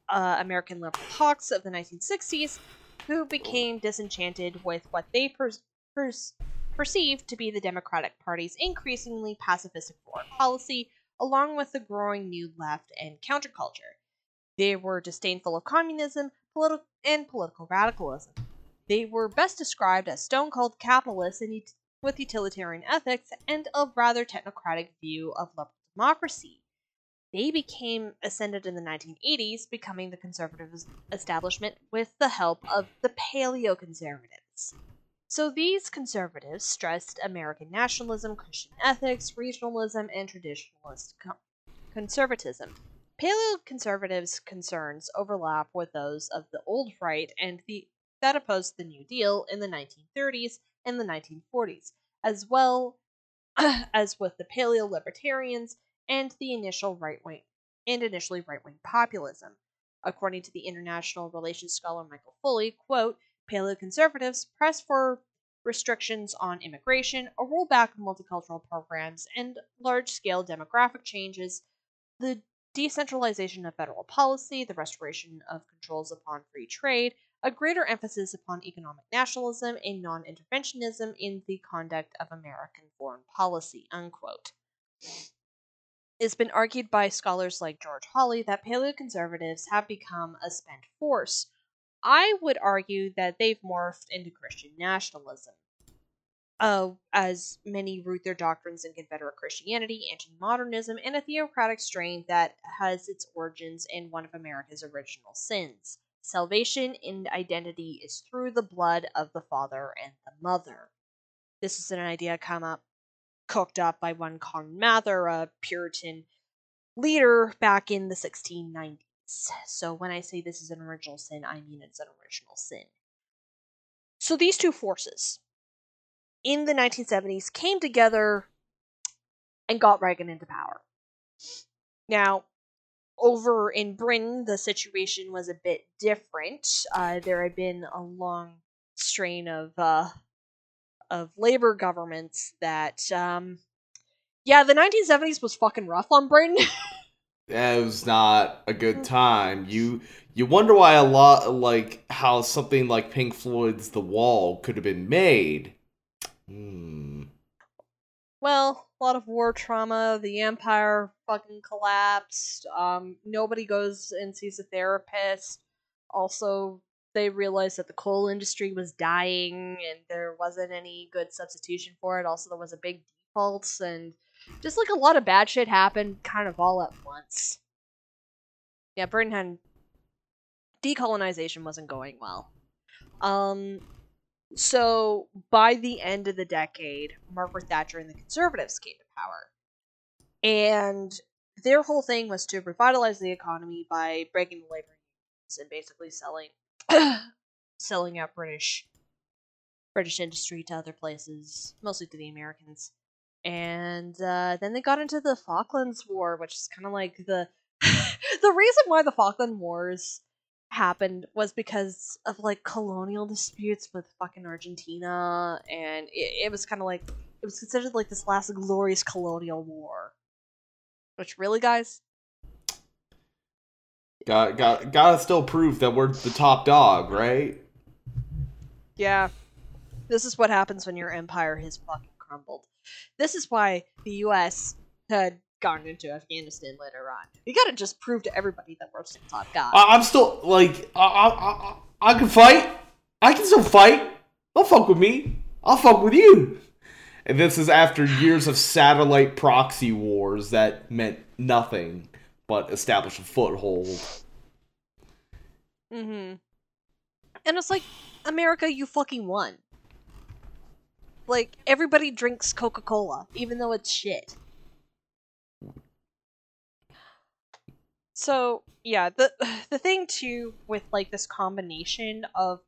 uh, American liberal hawks of the nineteen sixties, who became disenchanted with what they pers- perceived to be the Democratic Party's increasingly pacifistic foreign policy, along with the growing new left and counterculture. They were disdainful of communism politi- and political radicalism. They were best described as stone-cold capitalists and ut- with utilitarian ethics and a rather technocratic view of liberal democracy. They became ascendant in the nineteen eighties, becoming the conservative establishment with the help of the paleoconservatives. So these conservatives stressed American nationalism, Christian ethics, regionalism, and traditionalist co- conservatism. Paleoconservatives' concerns overlap with those of the old right and the, that opposed the New Deal in the nineteen thirties and the nineteen forties, as well as with the paleo-libertarians and the initial right-wing and initially right-wing populism. According to the international relations scholar Michael Foley, quote, paleoconservatives press for restrictions on immigration, a rollback of multicultural programs, and large-scale demographic changes, the decentralization of federal policy, the restoration of controls upon free trade, a greater emphasis upon economic nationalism and non-interventionism in the conduct of American foreign policy, unquote. It's been argued by scholars like George Hawley that paleoconservatives have become a spent force. I would argue that they've morphed into Christian nationalism, uh, as many root their doctrines in Confederate Christianity, anti-modernism, and a theocratic strain that has its origins in one of America's original sins. Salvation and identity is through the blood of the father and the mother. This is an idea come up, cooked up by one Con Mather, a Puritan leader back in the sixteen nineties. So when I say this is an original sin, I mean it's an original sin. So these two forces in the nineteen seventies came together and got Reagan into power. Now, over in Britain, the situation was a bit different. Uh, there had been a long strain of uh, of Labour governments that... Um, yeah, the nineteen seventies was fucking rough on Britain. It was not a good time. You you wonder why a lot like how something like Pink Floyd's The Wall could have been made. Hmm. Well, a lot of war trauma. The empire fucking collapsed. Um, nobody goes and sees a therapist. Also, they realized that the coal industry was dying and there wasn't any good substitution for it. Also, there was a big defaults and just like a lot of bad shit happened kind of all at once. Yeah, Britain had decolonization wasn't going well. Um, so by the end of the decade, Margaret Thatcher and the Conservatives came to power. And their whole thing was to revitalize the economy by breaking the labor unions and basically selling selling out British British industry to other places, mostly to the Americans. And uh, then they got into the Falklands War, which is kind of like the the reason why the Falkland Wars happened was because of like colonial disputes with fucking Argentina, and it, it was kind of like it was considered like this last glorious colonial war. Which really, guys? Got got gotta still prove that we're the top dog, right? Yeah, this is what happens when your empire has fucking crumbled. This is why the U S had gone into Afghanistan later on. You gotta just prove to everybody that we're still top dog. I, I'm still like I I, I I can fight. I can still fight. Don't fuck with me. I'll fuck with you. And this is after years of satellite proxy wars that meant nothing but establish a foothold. Mm-hmm. And it's like, America, you fucking won. Like, everybody drinks Coca-Cola, even though it's shit. So, yeah, the the thing, too, with, like, this combination of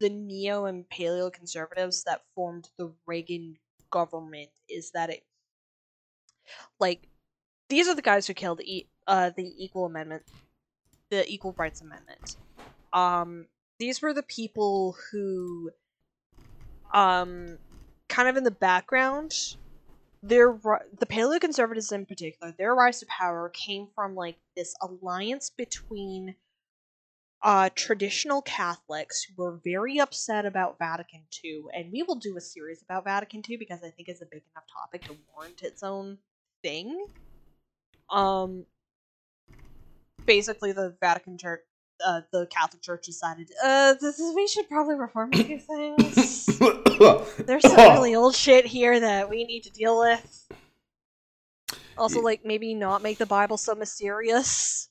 the neo- and paleo-conservatives that formed the Reagan government is that it, like, these are the guys who killed e- uh, the Equal Amendment, the Equal Rights Amendment. Um, these were the people who, um, kind of in the background, their the paleoconservatives in particular, their rise to power came from like this alliance between Uh, traditional Catholics who were very upset about Vatican Two, and we will do a series about Vatican Two because I think it's a big enough topic to warrant its own thing. Um, basically, the Vatican Church, uh, the Catholic Church decided, uh, this is, we should probably reform a few things. There's some really old shit here that we need to deal with. Also, like, maybe not make the Bible so mysterious.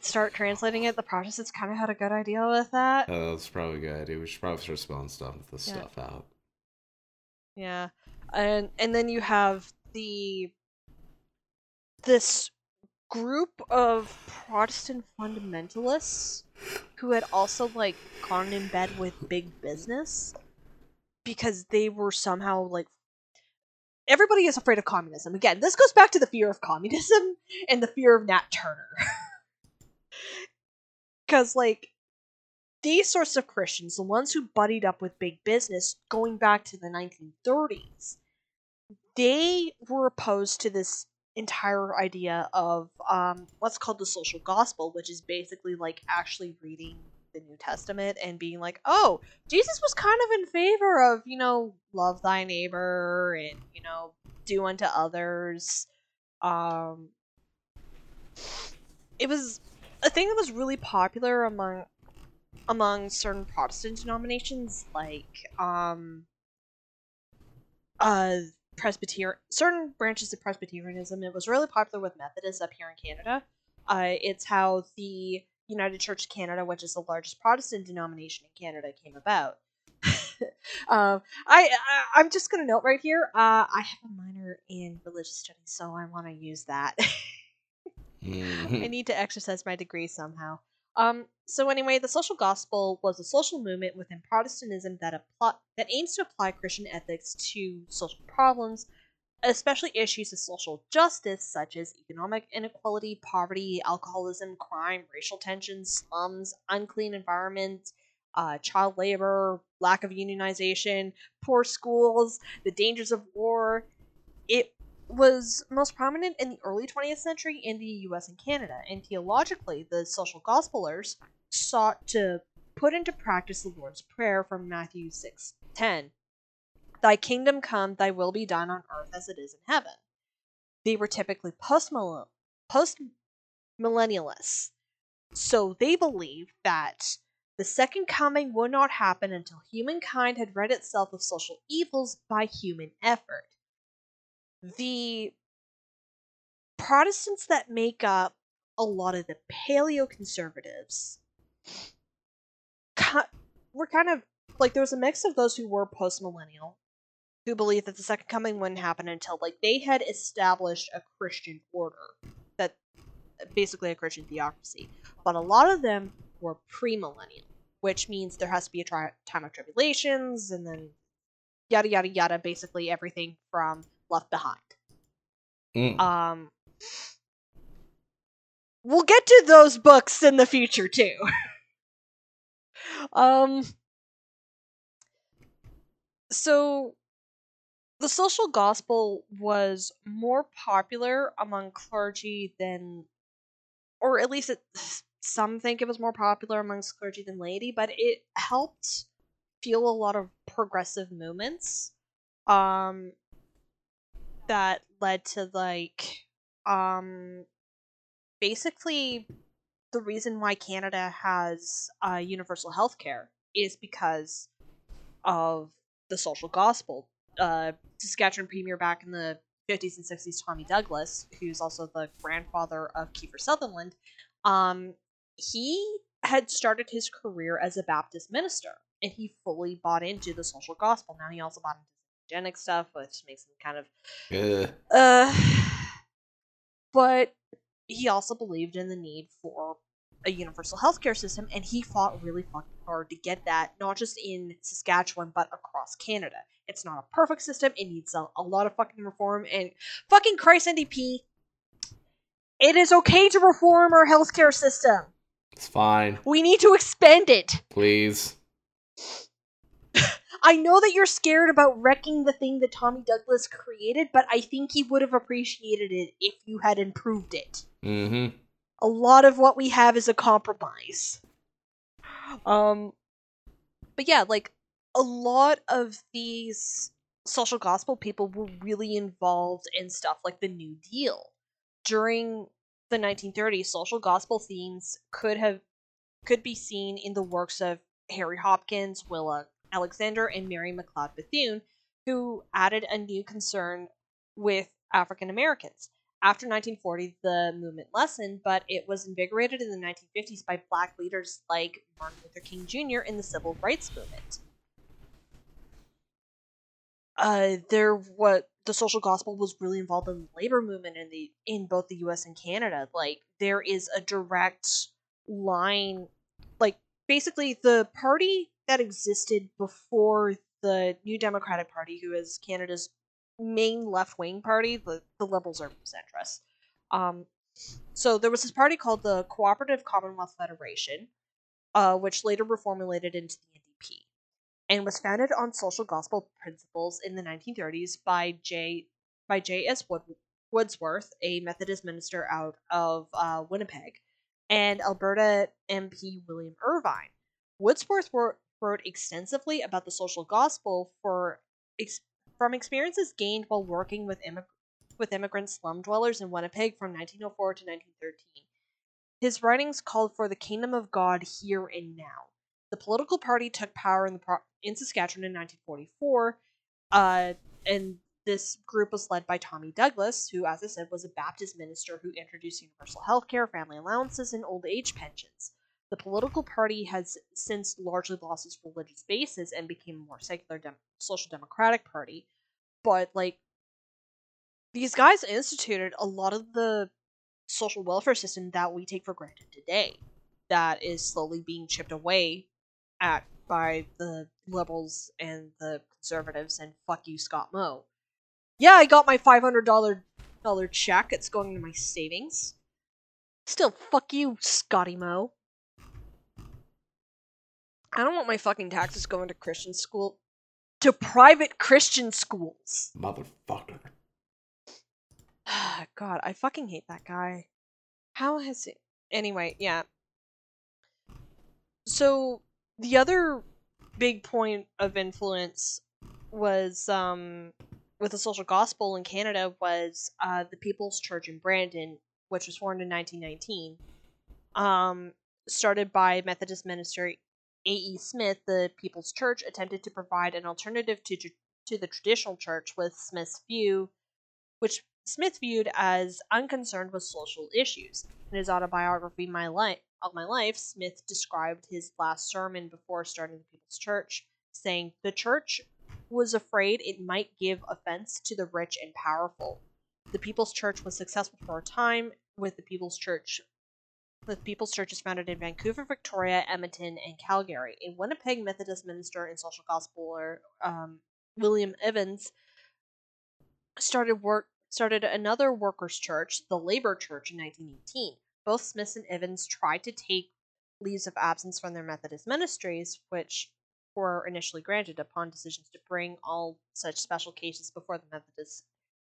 Start translating it. The Protestants kind of had a good idea with that. Oh, that's probably a good idea. We should probably start spelling stuff this yeah. stuff out. Yeah, and and then you have the this group of Protestant fundamentalists who had also like gone in bed with big business because they were somehow like. Everybody is afraid of communism. Again, this goes back to the fear of communism and the fear of Nat Turner. Because, like, these sorts of Christians, the ones who buddied up with big business going back to the nineteen thirties, they were opposed to this entire idea of um, what's called the social gospel, which is basically, like, actually reading the New Testament and being like, oh, Jesus was kind of in favor of, you know, love thy neighbor and, you know, do unto others. Um, it was a thing that was really popular among among certain Protestant denominations, like um, uh, Presbyterian, certain branches of Presbyterianism. It was really popular with Methodists up here in Canada. Uh, it's how the United Church of Canada, which is the largest Protestant denomination in Canada, came about. um, I, I, I'm just going to note right here, uh, I have a minor in religious studies, so I want to use that. I need to exercise my degree somehow. Um, so anyway, the social gospel was a social movement within Protestantism that, appl- that aims to apply Christian ethics to social problems, especially issues of social justice such as economic inequality, poverty, alcoholism, crime, racial tensions, slums, unclean environments, uh, child labor, lack of unionization, poor schools, the dangers of war. It was most prominent in the early twentieth century in the U S and Canada, and theologically, the social gospelers sought to put into practice the Lord's Prayer from Matthew six ten. Thy kingdom come, thy will be done on earth as it is in heaven. They were typically post-millennialists. So they believed that The second coming would not happen until humankind had rid itself of social evils by human effort. The Protestants that make up a lot of the paleo-conservatives were kind of, like, there was a mix of those who were post-millennial, who believed that the second coming wouldn't happen until, like, they had established a Christian order, that basically a Christian theocracy. But a lot of them were pre-millennial, which means there has to be a tri time of tribulations, and then yada yada yada, basically everything from Left Behind. Mm. Um, we'll get to those books in the future too. um, so the social gospel was more popular among clergy than, or at least it, some think it was more popular amongst clergy than laity, but it helped fuel a lot of progressive movements. Um, that led to, like, um, basically the reason why Canada has uh, universal health care is because of the social gospel. Uh, Saskatchewan Premier back in the fifties and sixties, Tommy Douglas, who's also the grandfather of Kiefer Sutherland, um, he had started his career as a Baptist minister, and he fully bought into the social gospel. Now he also bought into eugenic stuff, which makes him kind of Ugh. uh but he also believed in the need for a universal healthcare system, and he fought really fucking hard to get that, not just in Saskatchewan but across Canada. It's not a perfect system, it needs a, a lot of fucking reform, and fucking Christ, N D P, it is okay to reform our healthcare system. It's fine. We need to expand it. Please. I know that you're scared about wrecking the thing that Tommy Douglas created, but I think he would have appreciated it if you had improved it. Mm-hmm. A lot of what we have is a compromise. Um, but yeah, like, a lot of these social gospel people were really involved in stuff like the New Deal. During the nineteen thirties, social gospel themes could have could be seen in the works of Harry Hopkins, Willa Alexander, and Mary McLeod Bethune, who added a new concern with African Americans. After nineteen forty, the movement lessened, but it was invigorated in the nineteen fifties by black leaders like Martin Luther King Junior in the Civil Rights Movement. Uh, there was, the social gospel was really involved in the labor movement in the in both the U S and Canada. Like, there is a direct line, like, basically the party that existed before the New Democratic Party, who is Canada's main left-wing party, the, the Liberals are centrist. Um, so there was this party called the Cooperative Commonwealth Federation, uh, which later reformulated into the N D P, and was founded on social gospel principles in the nineteen thirties by J. by J S Wood, Woodsworth, a Methodist minister out of uh, Winnipeg, and Alberta M P William Irvine. Woodsworth were wrote extensively about the social gospel for ex from experiences gained while working with, immig with immigrant slum dwellers in Winnipeg from nineteen oh four to nineteen thirteen. His writings called for the kingdom of God here and now. The political party took power in, the pro in Saskatchewan in nineteen forty-four, uh, and this group was led by Tommy Douglas, who, as I said, was a Baptist minister who introduced universal health care, family allowances, and old age pensions. The political party has since largely lost its religious basis and became a more secular dem social democratic party. But, like, these guys instituted a lot of the social welfare system that we take for granted today, that is slowly being chipped away at by the Liberals and the Conservatives, and fuck you, Scott Moe. Yeah, I got my five hundred dollar check. It's going to my savings. Still, fuck you, Scotty Moe. I don't want my fucking taxes going to Christian school. To private Christian schools. Motherfucker. God, I fucking hate that guy. How has it... Anyway, yeah. So, the other big point of influence was, um, with the social gospel in Canada, was uh, the People's Church in Brandon, which was formed in nineteen nineteen. Um, started by Methodist minister A E Smith, the People's Church, attempted to provide an alternative to, to the traditional church with Smith's view, which Smith viewed as unconcerned with social issues. In his autobiography, My Life, Of My Life, Smith described his last sermon before starting the People's Church, saying, "The church was afraid it might give offense to the rich and powerful. The People's Church was successful for a time with the People's Church. The People's Church is founded in Vancouver, Victoria, Edmonton, and Calgary. A Winnipeg Methodist minister and social gospeler, um, William Evans, started work started another workers' church, the Labor Church, in nineteen eighteen. Both Smith and Evans tried to take leaves of absence from their Methodist ministries, which were initially granted upon decisions to bring all such special cases before the Methodist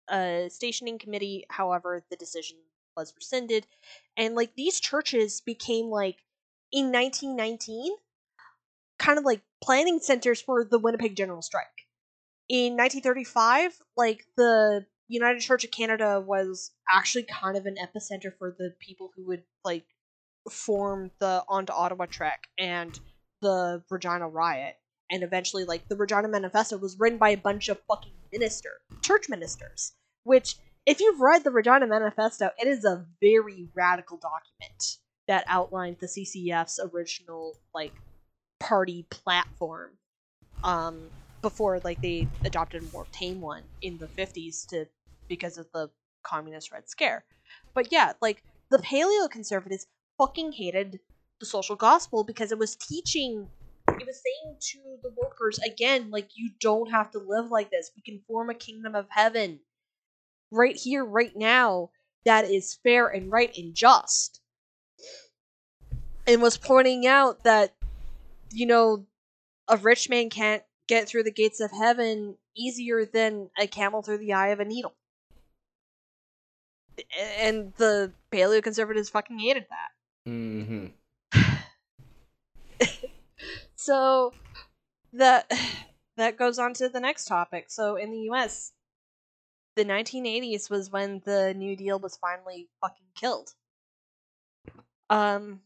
uh, Stationing Committee. However, the decision was rescinded, and like these churches became like in nineteen nineteen kind of like planning centers for the Winnipeg General Strike. In nineteen thirty-five, like the United Church of Canada was actually kind of an epicenter for the people who would like form the On to Ottawa trek and the Regina riot, and eventually like the Regina Manifesto was written by a bunch of fucking minister church ministers, which, if you've read the Regina Manifesto, it is a very radical document that outlined the C C F's original, like, party platform um, before, like, they adopted a more tame one in the fifties to because of the communist Red Scare. But yeah, like, the paleoconservatives fucking hated the social gospel because it was teaching, it was saying to the workers, again, like, you don't have to live like this. We can form a kingdom of heaven right here, right now, that is fair and right and just. And was pointing out that, you know, a rich man can't get through the gates of heaven easier than a camel through the eye of a needle. And the paleoconservatives fucking hated that. Mm-hmm. So, that, that goes on to the next topic. So, in the U S, the nineteen eighties was when the New Deal was finally fucking killed. Um,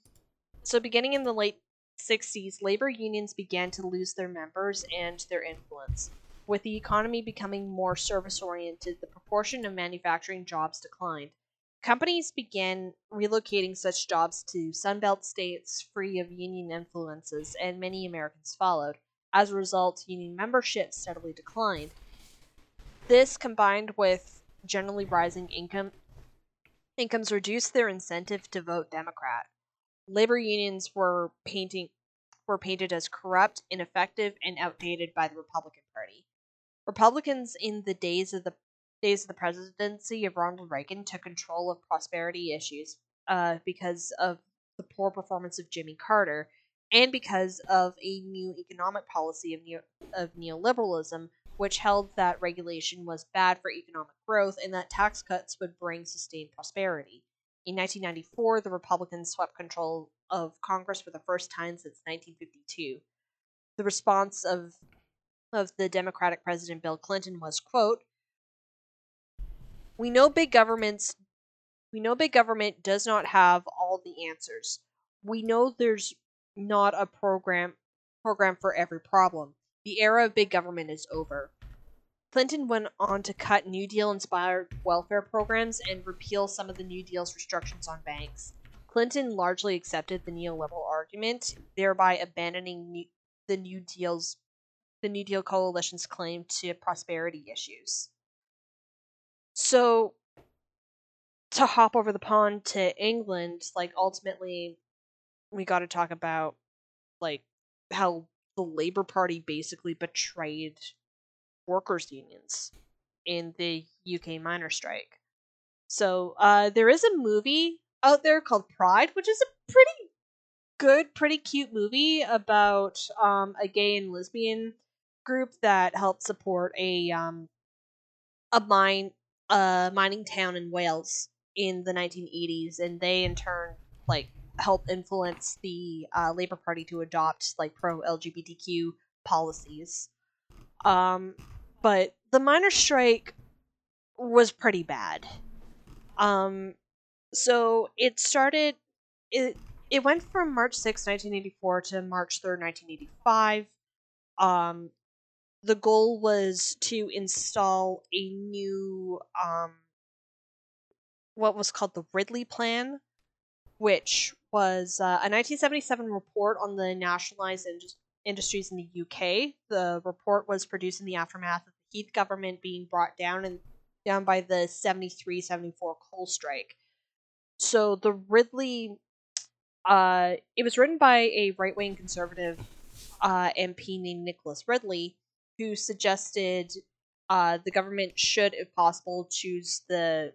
so beginning in the late sixties, labor unions began to lose their members and their influence. With the economy becoming more service-oriented, the proportion of manufacturing jobs declined. Companies began relocating such jobs to Sunbelt states free of union influences, and many Americans followed. As a result, union membership steadily declined. This, combined with generally rising income incomes, reduced their incentive to vote Democrat. Labor unions were painting were painted as corrupt, ineffective, and outdated by the Republican Party. Republicans in the days of the days of the presidency of Ronald Reagan took control of prosperity issues uh, because of the poor performance of Jimmy Carter, and because of a new economic policy of neo, of neoliberalism, which held that regulation was bad for economic growth and that tax cuts would bring sustained prosperity. In nineteen ninety-four, the Republicans swept control of Congress for the first time since nineteen fifty-two. The response of of the Democratic President Bill Clinton was, quote, "We know big governments we know big government does not have all the answers. We know there's not a program program for every problem. The era of big government is over." Clinton went on to cut New Deal-inspired welfare programs and repeal some of the New Deal's restrictions on banks. Clinton largely accepted the neoliberal argument, thereby abandoning new, the New Deal's the New Deal coalition's claim to prosperity issues. So, to hop over the pond to England, like, ultimately, we got to talk about, like, how the Labour Party basically betrayed workers' unions in the U K miner strike. So uh, there is a movie out there called Pride, which is a pretty good, pretty cute movie about um, a gay and lesbian group that helped support a um, a mine a mining town in Wales in the nineteen eighties, and they in turn like help influence the uh, Labour Party to adopt like pro-L G B T Q policies. Um, but the miner strike was pretty bad. Um, so it started, it, it went from March sixth, nineteen eighty-four to March third, nineteen eighty-five. Um, the goal was to install a new, um, what was called the Ridley Plan, which was uh, a nineteen seventy-seven report on the nationalized industry. Industries in the U K. The report was produced in the aftermath of the Heath government being brought down and down by the seventy-three seventy-four coal strike. So the Ridley, uh, it was written by a right-wing conservative uh, M P named Nicholas Ridley, who suggested uh, the government should, if possible, choose the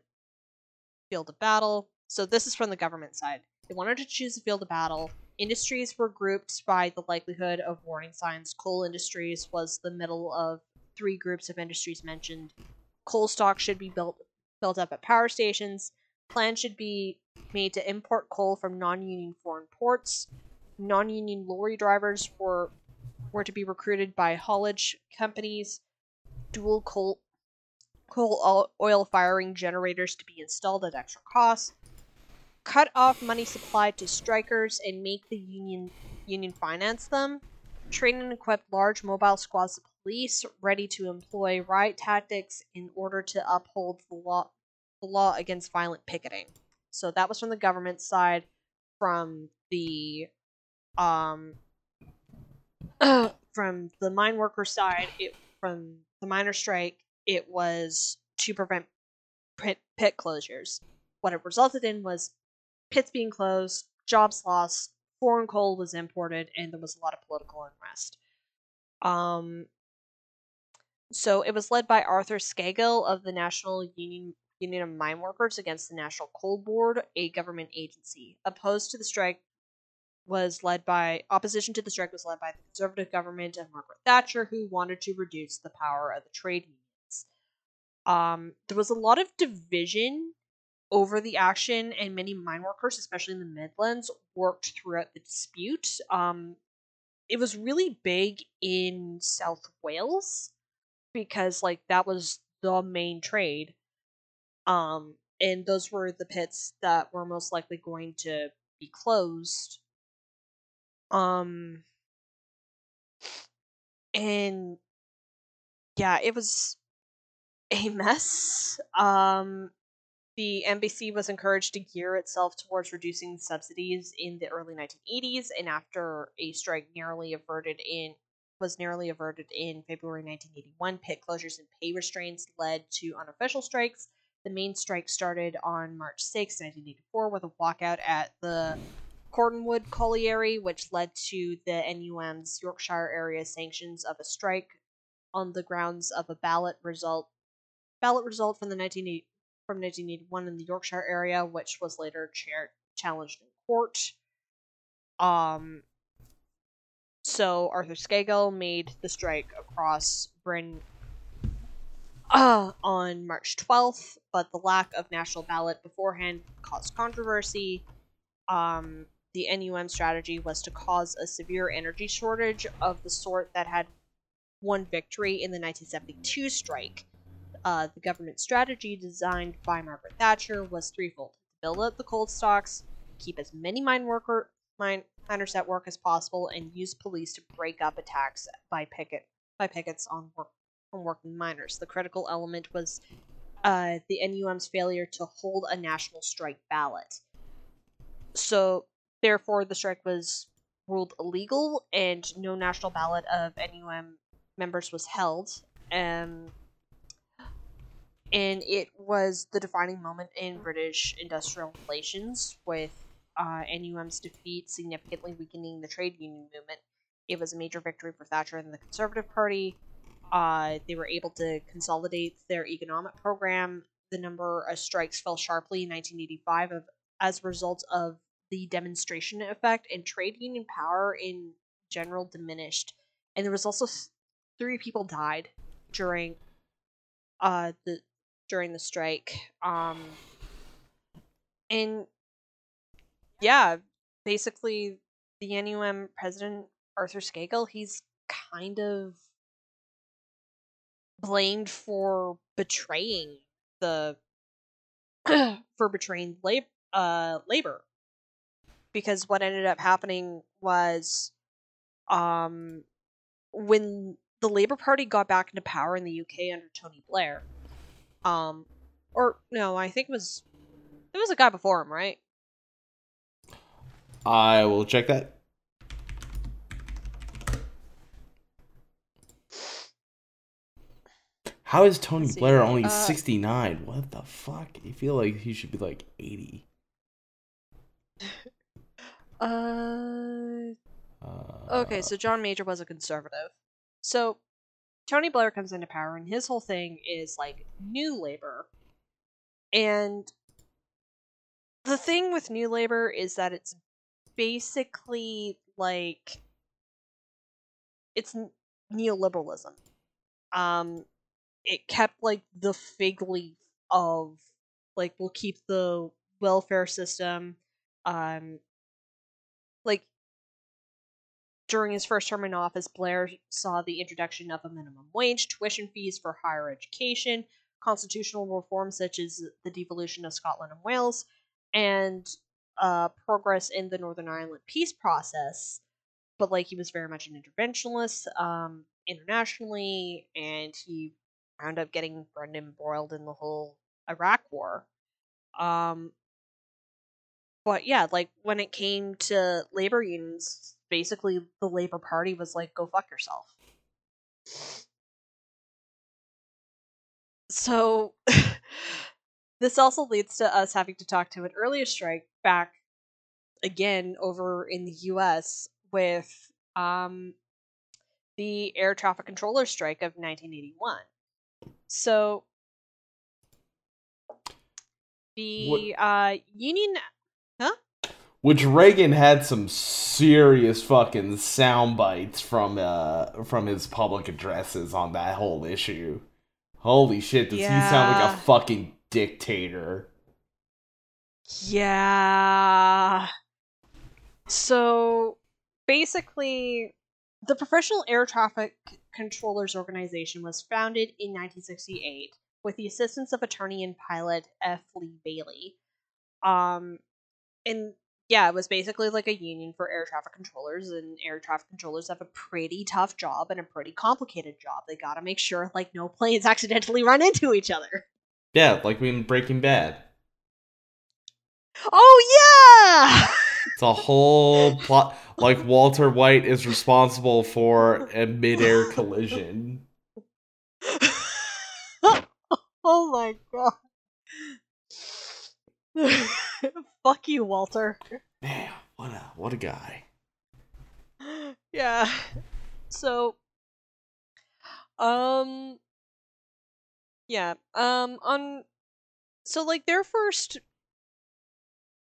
field of battle. So this is from the government side. They wanted to choose the field of battle. Industries were grouped by the likelihood of warning signs. Coal industries was the middle of three groups of industries mentioned. Coal stock should be built built up at power stations. Plans should be made to import coal from non-union foreign ports. Non-union lorry drivers were were to be recruited by haulage companies. Dual coal coal oil firing generators to be installed at extra cost. Cut off money supplied to strikers and make the union union finance them. Train and equip large mobile squads of police ready to employ riot tactics in order to uphold the law the law against violent picketing. So that was from the government side. From the um from the mine worker side, it from the miner strike, it was to prevent pit, pit closures. What it resulted in was pits being closed, jobs lost, foreign coal was imported, and there was a lot of political unrest. Um, so it was led by Arthur Scargill of the National Union, Union of Mine Workers against the National Coal Board, a government agency. Opposed to the strike was led by opposition to the strike was led by the Conservative government and Margaret Thatcher, who wanted to reduce the power of the trade unions. Um, there was a lot of division over the action, and many mine workers, especially in the Midlands, worked throughout the dispute. Um, it was really big in South Wales because, like, that was the main trade. Um, and those were the pits that were most likely going to be closed. Um, and yeah, it was a mess. Um, The N B C was encouraged to gear itself towards reducing subsidies in the early nineteen eighties, and after a strike narrowly averted in was narrowly averted in February nineteen eighty-one, pit closures and pay restraints led to unofficial strikes. The main strike started on March sixth, nineteen eighty-four, with a walkout at the Cordenwood Colliery, which led to the N U M's Yorkshire area sanctions of a strike on the grounds of a ballot result ballot result from the nineteen eighty. From nineteen eighty-one in the Yorkshire area, which was later cha- challenged in court. Um, so Arthur Scargill made the strike across Britain uh, on March twelfth, but the lack of national ballot beforehand caused controversy. Um, the N U M strategy was to cause a severe energy shortage of the sort that had won victory in the nineteen seventy-two strike. Uh, the government strategy designed by Margaret Thatcher was threefold: build up the coal stocks, keep as many mine worker mine, miners at work as possible, and use police to break up attacks by picket by pickets on work on working miners. The critical element was uh, the N U M's failure to hold a national strike ballot. So, therefore, the strike was ruled illegal, and no national ballot of N U M members was held. Um. And it was the defining moment in British industrial relations, with uh, N U M's defeat significantly weakening the trade union movement. It was a major victory for Thatcher and the Conservative Party. Uh, they were able to consolidate their economic program. The number of strikes fell sharply in nineteen eighty-five of, as a result of the demonstration effect, and trade union power in general diminished. And there was also three people died during uh, the... during the strike. Um, and yeah, basically the N U M president, Arthur Scargill, he's kind of blamed for betraying the, for betraying lab, uh, labor. because what ended up happening was um, when the Labour Party got back into power in the U K under Tony Blair, um, or no, I think it was, there was a guy before him, right? I will check that. How is Tony Blair only uh, sixty-nine? What the fuck? I feel like he should be like eighty. Uh, uh. Okay, so John Major was a conservative. So Tony Blair comes into power, and his whole thing is like New Labour. And the thing with New Labour is that it's basically like it's neoliberalism. Um. It kept, like, the fig leaf of, like, we'll keep the welfare system, um, like, during his first term in office, Blair saw the introduction of a minimum wage, tuition fees for higher education, constitutional reforms such as the devolution of Scotland and Wales, and uh, progress in the Northern Ireland peace process, but, like, he was very much an interventionist, um, internationally, and he wound up getting embroiled in the whole Iraq war. Um, but yeah, like, when it came to labor unions, basically the Labour Party was like, go fuck yourself. So, this also leads to us having to talk to an earlier strike back again over in the U S with um, the Air Traffic Controllers Strike of nineteen eighty-one. So, the uh, union, huh? Which Reagan had some serious fucking sound bites from uh from his public addresses on that whole issue. Holy shit, does yeah. he sound like a fucking dictator? Yeah. So, basically, the Professional Air Traffic Controllers Organization was founded in nineteen sixty-eight with the assistance of attorney and pilot F. Lee Bailey. Um, and yeah, it was basically like a union for air traffic controllers, and air traffic controllers have a pretty tough job and a pretty complicated job. They gotta make sure, like, no planes accidentally run into each other. Yeah, like in Breaking Bad. Oh yeah! It's a whole plot. Like, Walter White is responsible for a midair collision. Oh my god! Fuck you, Walter. Man, what a what a guy. Yeah. So, um, yeah, um, on so like their first.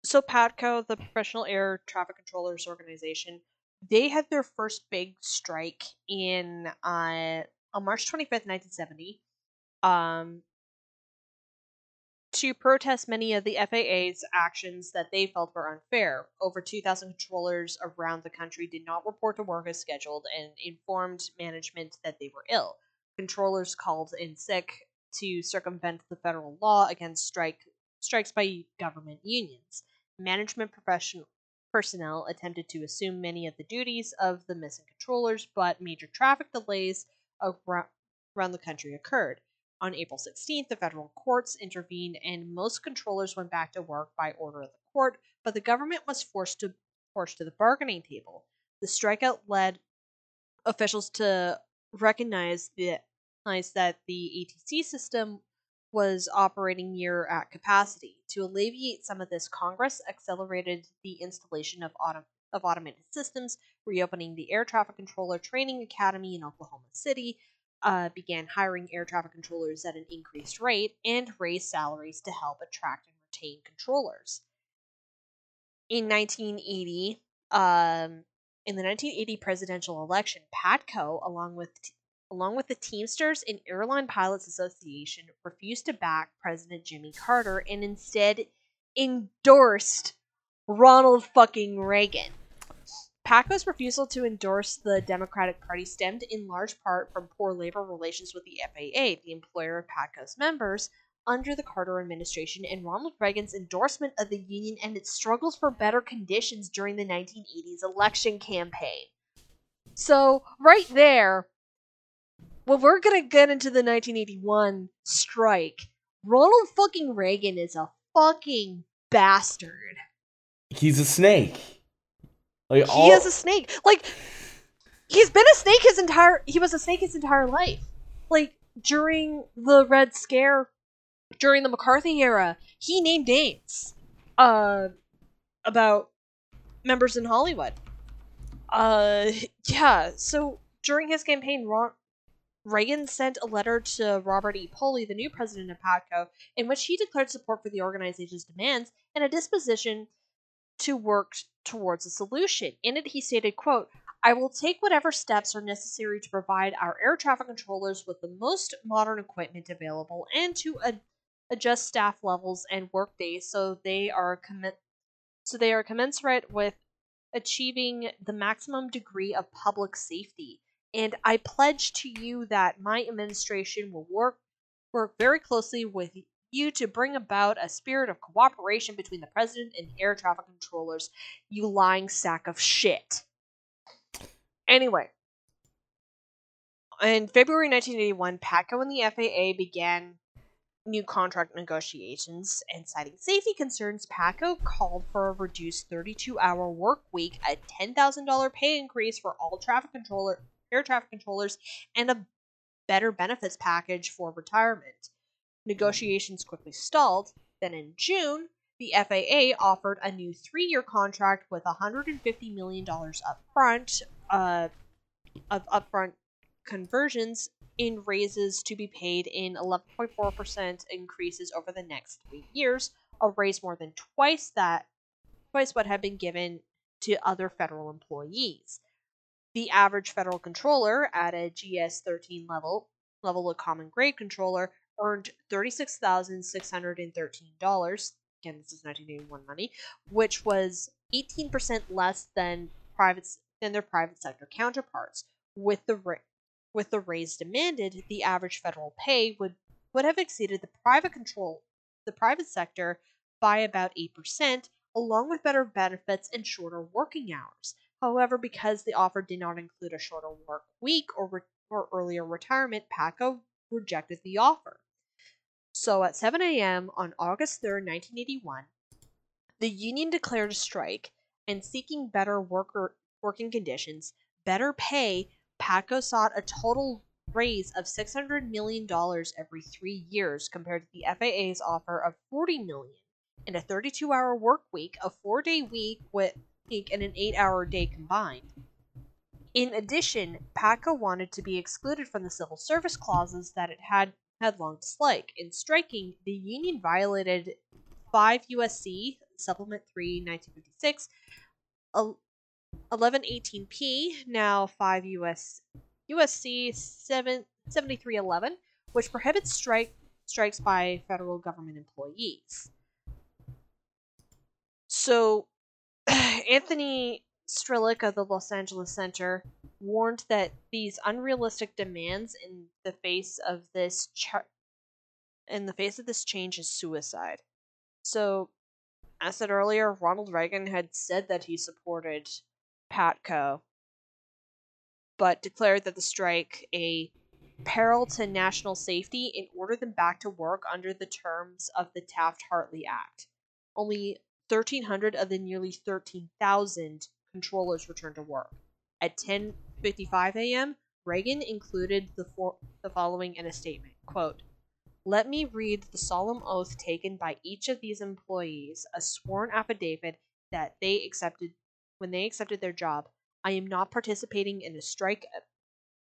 So PATCO, the Professional Air Traffic Controllers Organization, they had their first big strike in uh, on March twenty-fifth, nineteen seventy, um, to protest many of the F A A's actions that they felt were unfair. Over two thousand controllers around the country did not report to work as scheduled and informed management that they were ill. Controllers called in sick to circumvent the federal law against strike strikes by government unions. Management professional personnel attempted to assume many of the duties of the missing controllers, but major traffic delays around the country occurred. On April sixteenth, the federal courts intervened, and most controllers went back to work by order of the court, but the government was forced to forced to the bargaining table. The strikeout led officials to recognize, the, recognize that the A T C system was operating near at capacity. To alleviate some of this, Congress accelerated the installation of, autom- of automated systems, reopening the Air Traffic Controller Training Academy in Oklahoma City, uh, began hiring air traffic controllers at an increased rate, and raised salaries to help attract and retain controllers. In nineteen eighty, um, in the nineteen eighty presidential election, PATCO, along with t- along with the Teamsters and Airline Pilots Association, refused to back President Jimmy Carter and instead endorsed Ronald fucking Reagan. PATCO's refusal to endorse the Democratic Party stemmed in large part from poor labor relations with the F A A, the employer of PATCO's members, under the Carter administration and Ronald Reagan's endorsement of the union and its struggles for better conditions during the nineteen eighties election campaign. So, right there, when we're gonna get into the nineteen eighty-one strike, Ronald fucking Reagan is a fucking bastard. He's a snake. Like, he all... is a snake. Like, he's been a snake his entire... He was a snake his entire life. Like, during the Red Scare, during the McCarthy era, he named names uh, about members in Hollywood. Uh, yeah, so during his campaign, Ron- Reagan sent a letter to Robert E. Polley, the new president of PATCO, in which he declared support for the organization's demands and a disposition to work towards a solution. In it, he stated, quote, "I will take whatever steps are necessary to provide our air traffic controllers with the most modern equipment available and to ad- adjust staff levels and work days so they are com- so they are commensurate with achieving the maximum degree of public safety. And I pledge to you that my administration will work work very closely with you to bring about a spirit of cooperation between the president and air traffic controllers, you lying sack of shit." Anyway, in February nineteen eighty-one, PATCO and the F A A began new contract negotiations, and citing safety concerns, PATCO called for a reduced thirty-two hour work week, a ten thousand dollars pay increase for all traffic controller, air traffic controllers, and a better benefits package for retirement. Negotiations quickly stalled. Then in June, the F A A offered a new three-year contract with one hundred fifty million dollars up front, uh, of upfront conversions in raises to be paid in eleven point four percent increases over the next three years, a raise more than twice that, twice what had been given to other federal employees. The average federal controller at a G S thirteen level, level of common grade controller, earned thirty-six thousand six hundred thirteen dollars. Again, this is nineteen eighty-one money, which was eighteen percent less than private than their private sector counterparts. With the ra- with the raise demanded, the average federal pay would, would have exceeded the private control the private sector by about eight percent, along with better benefits and shorter working hours. However, because the offer did not include a shorter work week or re- or earlier retirement, PATCO rejected the offer. So at seven a.m. on August third, nineteen eighty-one, the union declared a strike, and seeking better worker, working conditions, better pay, PATCO sought a total raise of six hundred million dollars every three years compared to the F A A's offer of forty million dollars, and a thirty-two hour work week, a four-day week with week and an eight-hour day combined. In addition, PATCO wanted to be excluded from the civil service clauses that it had had long dislike. In striking, the union violated five U S C, Supplement three, nineteen fifty-six, eleven eighteen P, now five U S C seventy-three eleven, which prohibits strike strikes by federal government employees. So, Anthony Strelick of the Los Angeles Center warned that these unrealistic demands in the face of this char- in the face of this change is suicide. So, as I said earlier, Ronald Reagan had said that he supported PATCO, but declared that the strike a peril to national safety and ordered them back to work under the terms of the Taft-Hartley Act. Only thirteen hundred of the nearly thirteen thousand controllers returned to work. At ten fifty-five a.m., Reagan included the, for- the following in a statement, quote, "Let me read the solemn oath taken by each of these employees, a sworn affidavit that they accepted when they accepted their job. I am not participating in a strike,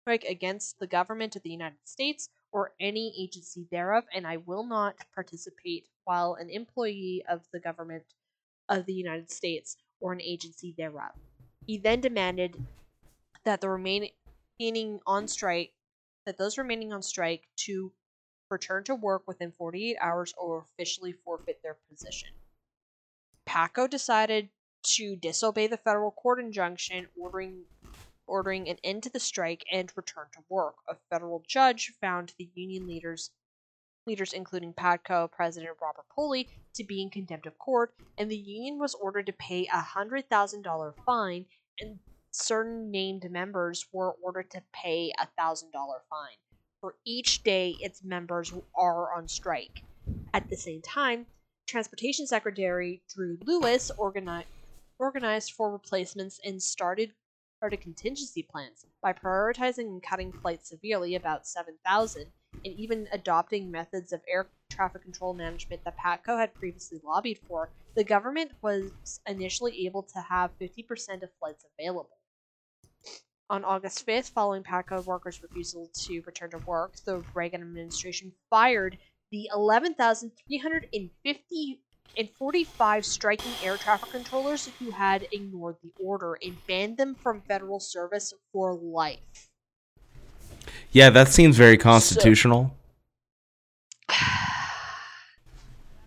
strike against the government of the United States or any agency thereof, and I will not participate while an employee of the government of the United States or an agency thereof." He then demanded that the remaining on strike, that those remaining on strike to return to work within forty-eight hours or officially forfeit their position. PATCO decided to disobey the federal court injunction ordering ordering an end to the strike and return to work. A federal judge found the union leaders leaders including PATCO President Robert Polley to be in contempt of court, and the union was ordered to pay a one hundred thousand dollars fine, and certain named members were ordered to pay a one thousand dollars fine for each day its members are on strike. At the same time, Transportation Secretary Drew Lewis organi- organized for replacements and started started contingency plans by prioritizing and cutting flights severely, about seven thousand, and even adopting methods of air traffic control management that PATCO had previously lobbied for. The government was initially able to have fifty percent of flights available. On August fifth, following PATCO workers' refusal to return to work, the Reagan administration fired the eleven thousand three hundred forty-five striking air traffic controllers who had ignored the order and banned them from federal service for life. Yeah, that seems very constitutional. So,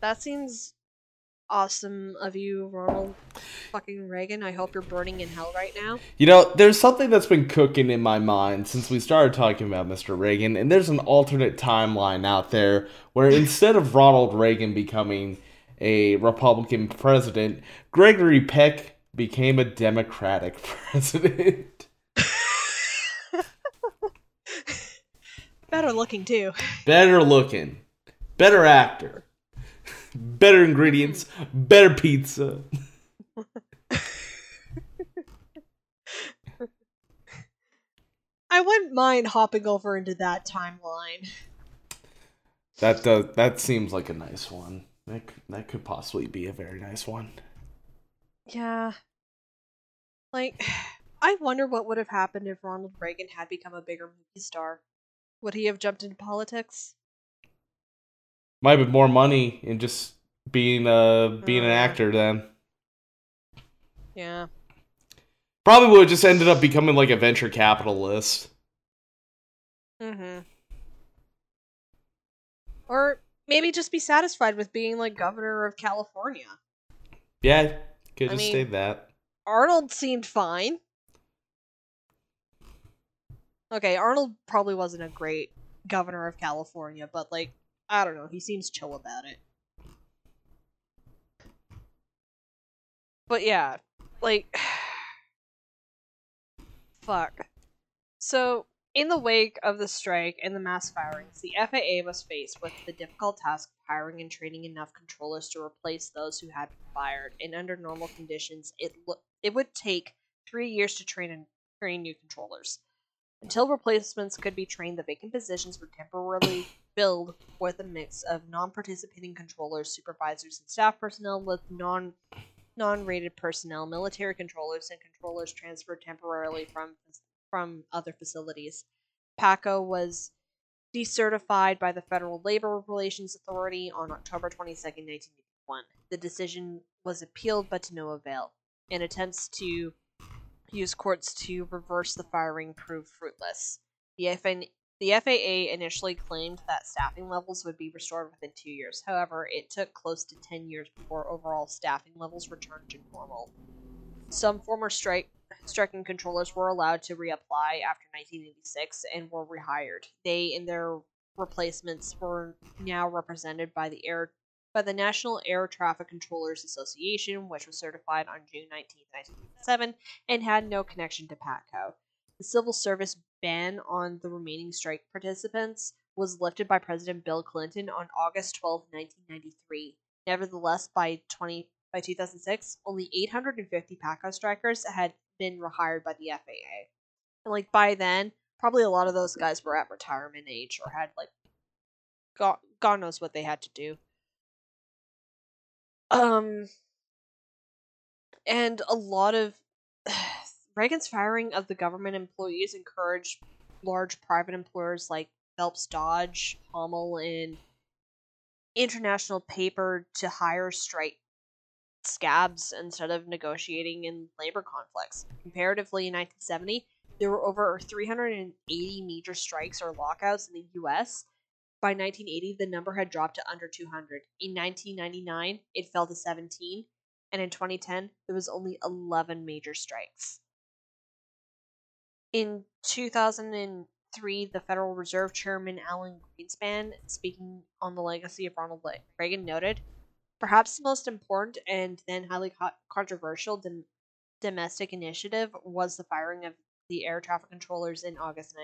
that seems awesome of you, Ronald fucking Reagan. I hope you're burning in hell right now. You know, there's something that's been cooking in my mind since we started talking about Mister Reagan, and there's an alternate timeline out there where instead of Ronald Reagan becoming a Republican president, Gregory Peck became a Democratic president. Better looking, too. Better looking. Better actor. Better ingredients. Better pizza. I wouldn't mind hopping over into that timeline. That does, that seems like a nice one. That, that could possibly be a very nice one. Yeah. Like, I wonder what would have happened if Ronald Reagan had become a bigger movie star. Would he have jumped into politics? Might have been more money in just being uh being mm. an actor then. Yeah. Probably would have just ended up becoming like a venture capitalist. Mm-hmm. Or maybe just be satisfied with being like governor of California. Yeah, could have stayed that. Arnold seemed fine. Okay, Arnold probably wasn't a great governor of California, but, like, I don't know, he seems chill about it. But yeah, like, fuck. So, in the wake of the strike and the mass firings, the F A A was faced with the difficult task of hiring and training enough controllers to replace those who had been fired, and under normal conditions, it lo- it would take three years to train and train new controllers. Until replacements could be trained, the vacant positions were temporarily filled with a mix of non-participating controllers, supervisors, and staff personnel with non, non-rated personnel, military controllers, and controllers transferred temporarily from, from other facilities. PATCO was decertified by the Federal Labor Relations Authority on October twenty-second, nineteen eighty-one. The decision was appealed, but to no avail, and attempts to use courts to reverse the firing proved fruitless. The F N- the F A A initially claimed that staffing levels would be restored within two years. However, it took close to ten years before overall staffing levels returned to normal. Some former strike striking controllers were allowed to reapply after nineteen eighty-six and were rehired. They and their replacements were now represented by the air by the National Air Traffic Controllers Association, which was certified on June nineteenth, nineteen eighty-seven, and had no connection to PATCO. The civil service ban on the remaining strike participants was lifted by President Bill Clinton on August twelfth, nineteen ninety-three. Nevertheless, by twenty by two thousand six, only eight hundred fifty PATCO strikers had been rehired by the F A A. And, like, by then, probably a lot of those guys were at retirement age or had, like, God, God knows what they had to do. Um, and a lot of Reagan's firing of the government employees encouraged large private employers like Phelps Dodge, Hummel, and International Paper to hire strike scabs instead of negotiating in labor conflicts. Comparatively, in nineteen seventy, there were over three hundred eighty major strikes or lockouts in the U S By nineteen eighty, the number had dropped to under two hundred. In nineteen ninety-nine, it fell to seventeen, and in twenty ten, there was only eleven major strikes. In 2000 and three, the Federal Reserve Chairman Alan Greenspan, speaking on the legacy of Ronald Reagan, noted, perhaps the most important and then highly co controversial dom domestic initiative was the firing of the air traffic controllers in August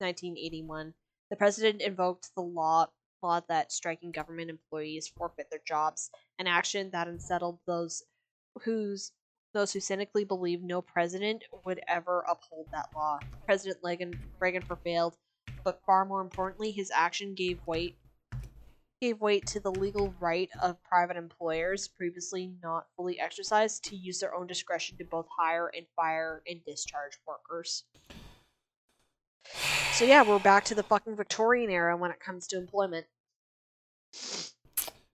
nineteen eighty-one. The president invoked the law, law that striking government employees forfeit their jobs, an action that unsettled those whose Those who cynically believed no president would ever uphold that law. President Reagan, Reagan prevailed, but far more importantly, his action gave weight gave weight to the legal right of private employers, previously not fully exercised, to use their own discretion to both hire and fire and discharge workers. So yeah, we're back to the fucking Victorian era when it comes to employment.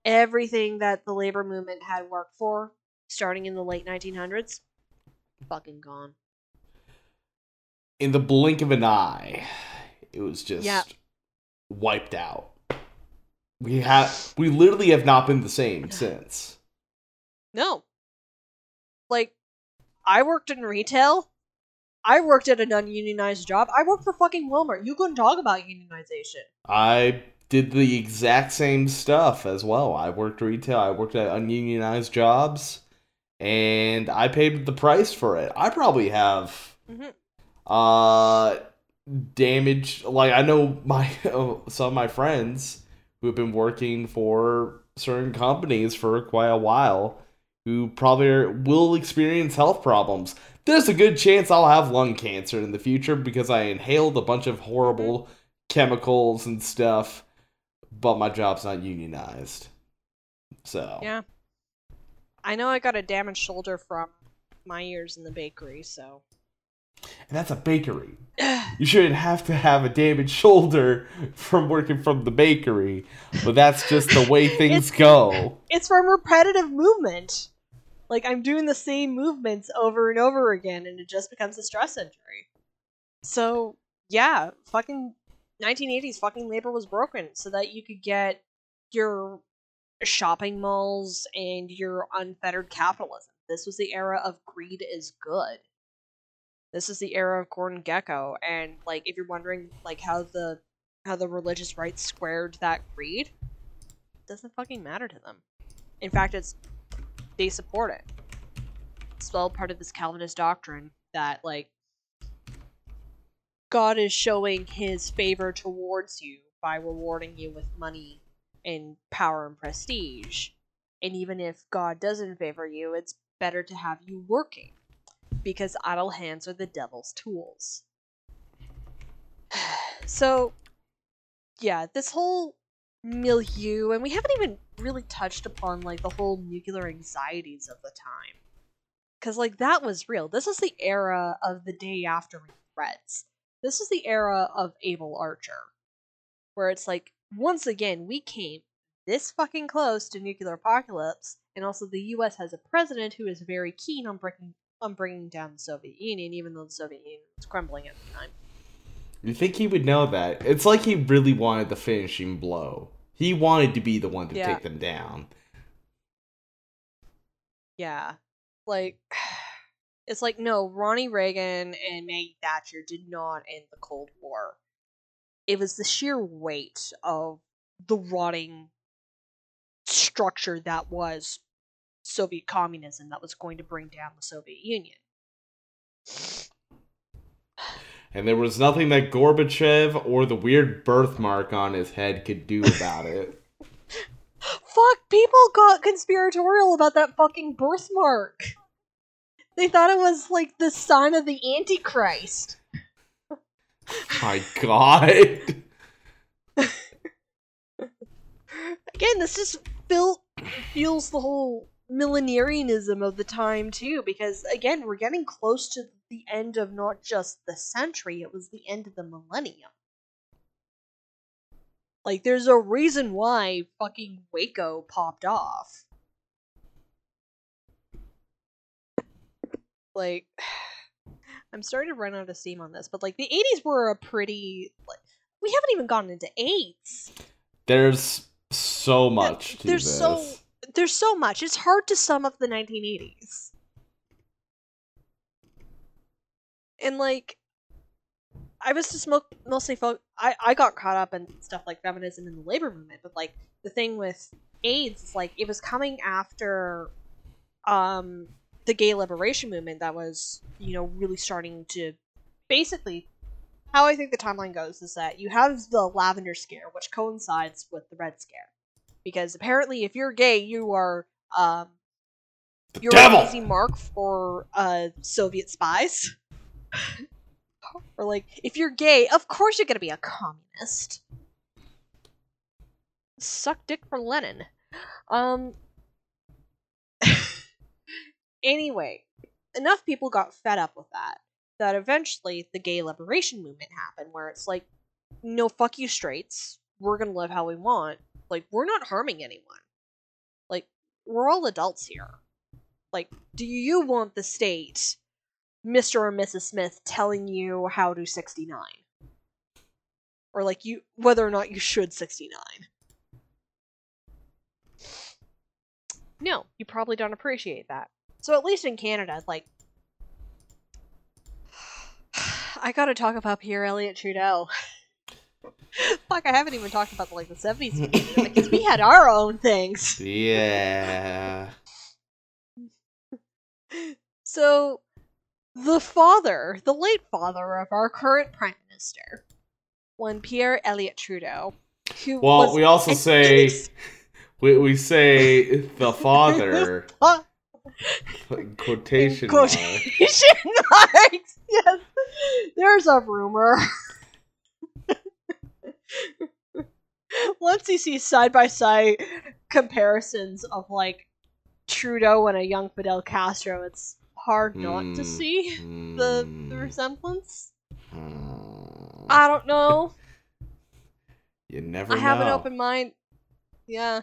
Everything that the labor movement had worked for, starting in the late nineteen hundreds, fucking gone. In the blink of an eye, it was just yeah. wiped out. We have, we literally have not been the same since. No. Like, I worked in retail. I worked at an ununionized job. I worked for fucking Walmart. You couldn't talk about unionization. I... did the exact same stuff as well. I worked retail. I worked at ununionized jobs, and I paid the price for it. I probably have mm-hmm. uh, damage. Like, I know my uh, some of my friends who have been working for certain companies for quite a while who probably are, will experience health problems. There's a good chance I'll have lung cancer in the future because I inhaled a bunch of horrible chemicals and stuff. But my job's not unionized. So. Yeah. I know I got a damaged shoulder from my years in the bakery, so. And that's a bakery. You shouldn't have to have a damaged shoulder from working from the bakery. But that's just the way things it's, go. It's from repetitive movement. Like, I'm doing the same movements over and over again, and it just becomes a stress injury. So, yeah. Fucking... nineteen eighties fucking labor was broken so that you could get your shopping malls and your unfettered capitalism. This was the era of greed is good. This is the era of Gordon Gekko, and like if you're wondering like how the how the religious right squared that greed, it doesn't fucking matter to them. In fact, it's they support it. It's all part of this Calvinist doctrine that like God is showing his favor towards you by rewarding you with money and power and prestige. And even if God doesn't favor you, it's better to have you working, because idle hands are the devil's tools. So, yeah, this whole milieu, and we haven't even really touched upon, like, the whole nuclear anxieties of the time. Because, like, that was real. This is the era of the day after threats. This is the era of Abel Archer, where it's like, once again, we came this fucking close to nuclear apocalypse, and also the U S has a president who is very keen on breaking, on bringing down the Soviet Union, even though the Soviet Union was crumbling at the time. You think he would know that? It's like he really wanted the finishing blow. He wanted to be the one to yeah. take them down. Yeah. Like... it's like, no, Ronnie Reagan and Maggie Thatcher did not end the Cold War. It was the sheer weight of the rotting structure that was Soviet communism that was going to bring down the Soviet Union. And there was nothing that Gorbachev or the weird birthmark on his head could do about it. Fuck, people got conspiratorial about that fucking birthmark. They thought it was, like, the sign of the Antichrist. My God. Again, this just fil fuels the whole millenarianism of the time, too. Because, again, we're getting close to the end of not just the century, it was the end of the millennium. Like, there's a reason why fucking Waco popped off. Like, I'm starting to run out of steam on this, but, like, the eighties were a pretty, like, we haven't even gotten into eights. There's so much to there's this. So, there's so much. It's hard to sum up the nineteen eighties. And, like, I was just mostly fo- I I got caught up in stuff like feminism and the labor movement, but like the thing with AIDS is like it was coming after um the gay liberation movement that was, you know, really starting to basically. How I think the timeline goes is that you have the Lavender Scare, which coincides with the Red Scare, because apparently if you're gay, you are um the you're devil. An easy mark for uh Soviet spies. Or like, if you're gay, of course you're gonna be a communist. Suck dick for Lenin. Um. Anyway, enough people got fed up with that that eventually the gay liberation movement happened, where it's like, no, fuck you straights. We're gonna live how we want. Like, we're not harming anyone. Like, we're all adults here. Like, do you want the state, Mister or Missus Smith, telling you how to sixty-nine? Or, like, you whether or not you should sixty-nine. No, you probably don't appreciate that. So at least in Canada, like... I gotta talk about Pierre Elliott Trudeau. Fuck, I haven't even talked about, like, the seventies. Because we had our own things. Yeah. So... The father, the late father of our current Prime Minister, one Pierre Elliott Trudeau, who well, was we also say, ex- we, we say the father, quotation marks. Quotation marks, yes. There's a rumor. Once you see side-by-side comparisons of, like, Trudeau and a young Fidel Castro, it's hard not mm, to see mm, the, the resemblance. Mm. I don't know. You never I know. I have an open mind. Yeah.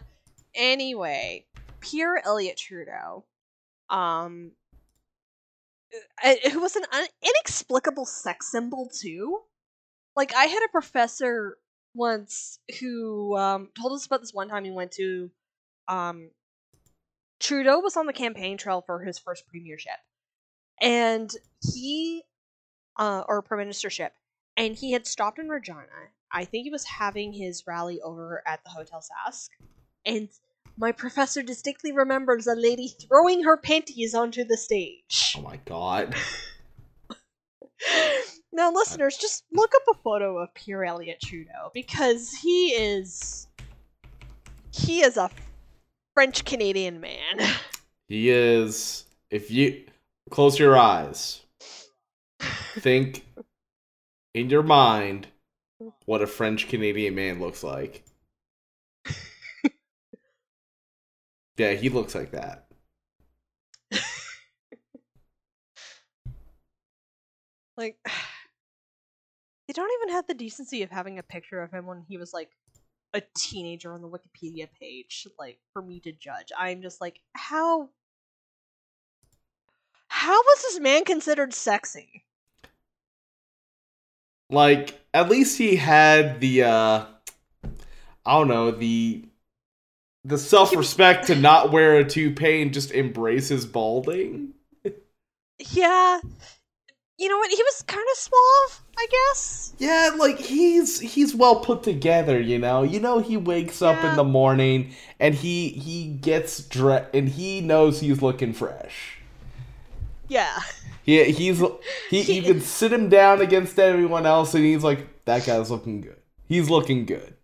Anyway, Pierre Elliott Trudeau, um, who was an un- inexplicable sex symbol too. Like, I had a professor once who um told us about this one time he went to. Um, Trudeau was on the campaign trail for his first premiership. And he, uh, or prime ministership, and he had stopped in Regina. I think he was having his rally over at the Hotel Sask. And my professor distinctly remembers a lady throwing her panties onto the stage. Oh my god. Now, listeners, just look up a photo of Pierre Elliott Trudeau, because he is, he is a French-Canadian man. He is... If you... Close your eyes. Think in your mind what a French-Canadian man looks like. Yeah, he looks like that. Like... They don't even have the decency of having a picture of him when he was, like, a teenager on the Wikipedia page, like, for me to judge. I'm just like, how... How was this man considered sexy? Like, at least he had the, uh... I don't know, the... The self-respect to not wear a toupee and just embrace his balding? Yeah... You know what? He was kind of suave, I guess. Yeah, like, he's he's well put together, you know? You know he wakes yeah. up in the morning, and he he gets dressed, and he knows he's looking fresh. Yeah. He, he's, he, he, you can sit him down against everyone else, and he's like, that guy's looking good. He's looking good.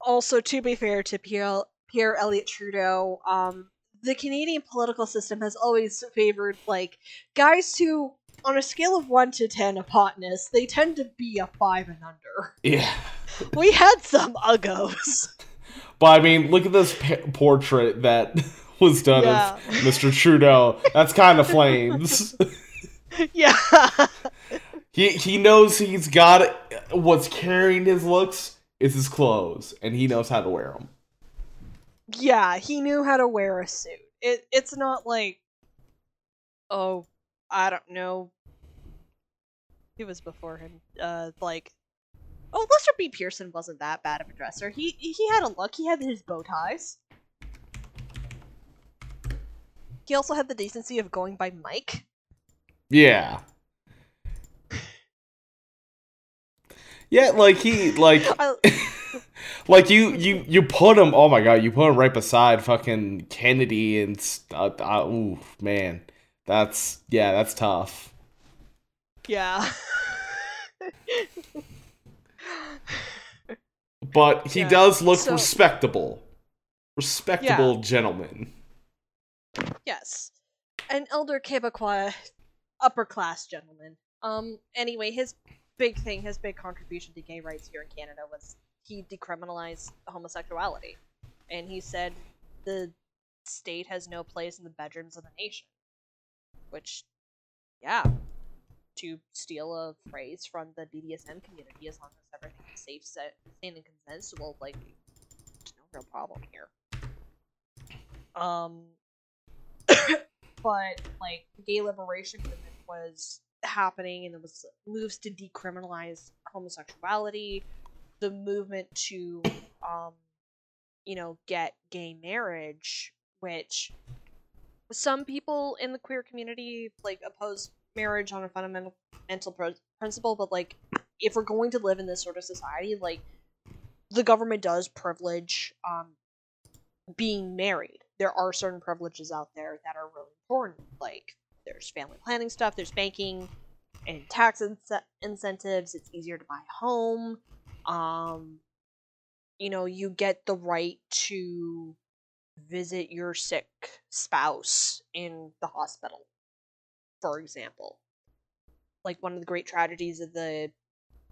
Also, to be fair to Pierre, Pierre Elliott Trudeau, um, the Canadian political system has always favored, like, guys who... On a scale of one to ten of hotness, they tend to be a five and under. Yeah. We had some uggos. But, I mean, look at this p- portrait that was done yeah. of Mister Trudeau. That's kind of flames. Yeah. He he knows he's got it. What's carrying his looks is his clothes, and he knows how to wear them. Yeah, he knew how to wear a suit. It It's not like, oh, I don't know. It was before him. Uh, like, oh, Lester B. Pearson wasn't that bad of a dresser. He he had a look. He had his bow ties. He also had the decency of going by Mike. Yeah. Yeah, like he, like, like you, you, you put him. Oh my God, you put him right beside fucking Kennedy and uh, uh, ooh, man, that's yeah, that's tough. Yeah. But he yeah. does look so, respectable, respectable yeah. gentleman. Yes, an elder Quebecois, upper class gentleman. Um. Anyway, his big thing, his big contribution to gay rights here in Canada was he decriminalized homosexuality, and he said the state has no place in the bedrooms of the nation. Which, yeah, to steal a phrase from the B D S M community, as long as everything is safe, set, sane, and consensual, like, there's no real problem here. Um, but like, the gay liberation movement was happening, and there was moves to decriminalize homosexuality, the movement to, um, you know, get gay marriage, which some people in the queer community, like, oppose marriage on a fundamental mental pro- principle, but, like, if we're going to live in this sort of society, like, the government does privilege, um, being married. There are certain privileges out there that are really important, like, there's family planning stuff, there's banking and tax in- incentives, it's easier to buy a home, um, you know, you get the right to visit your sick spouse in the hospital, for example. Like, one of the great tragedies of the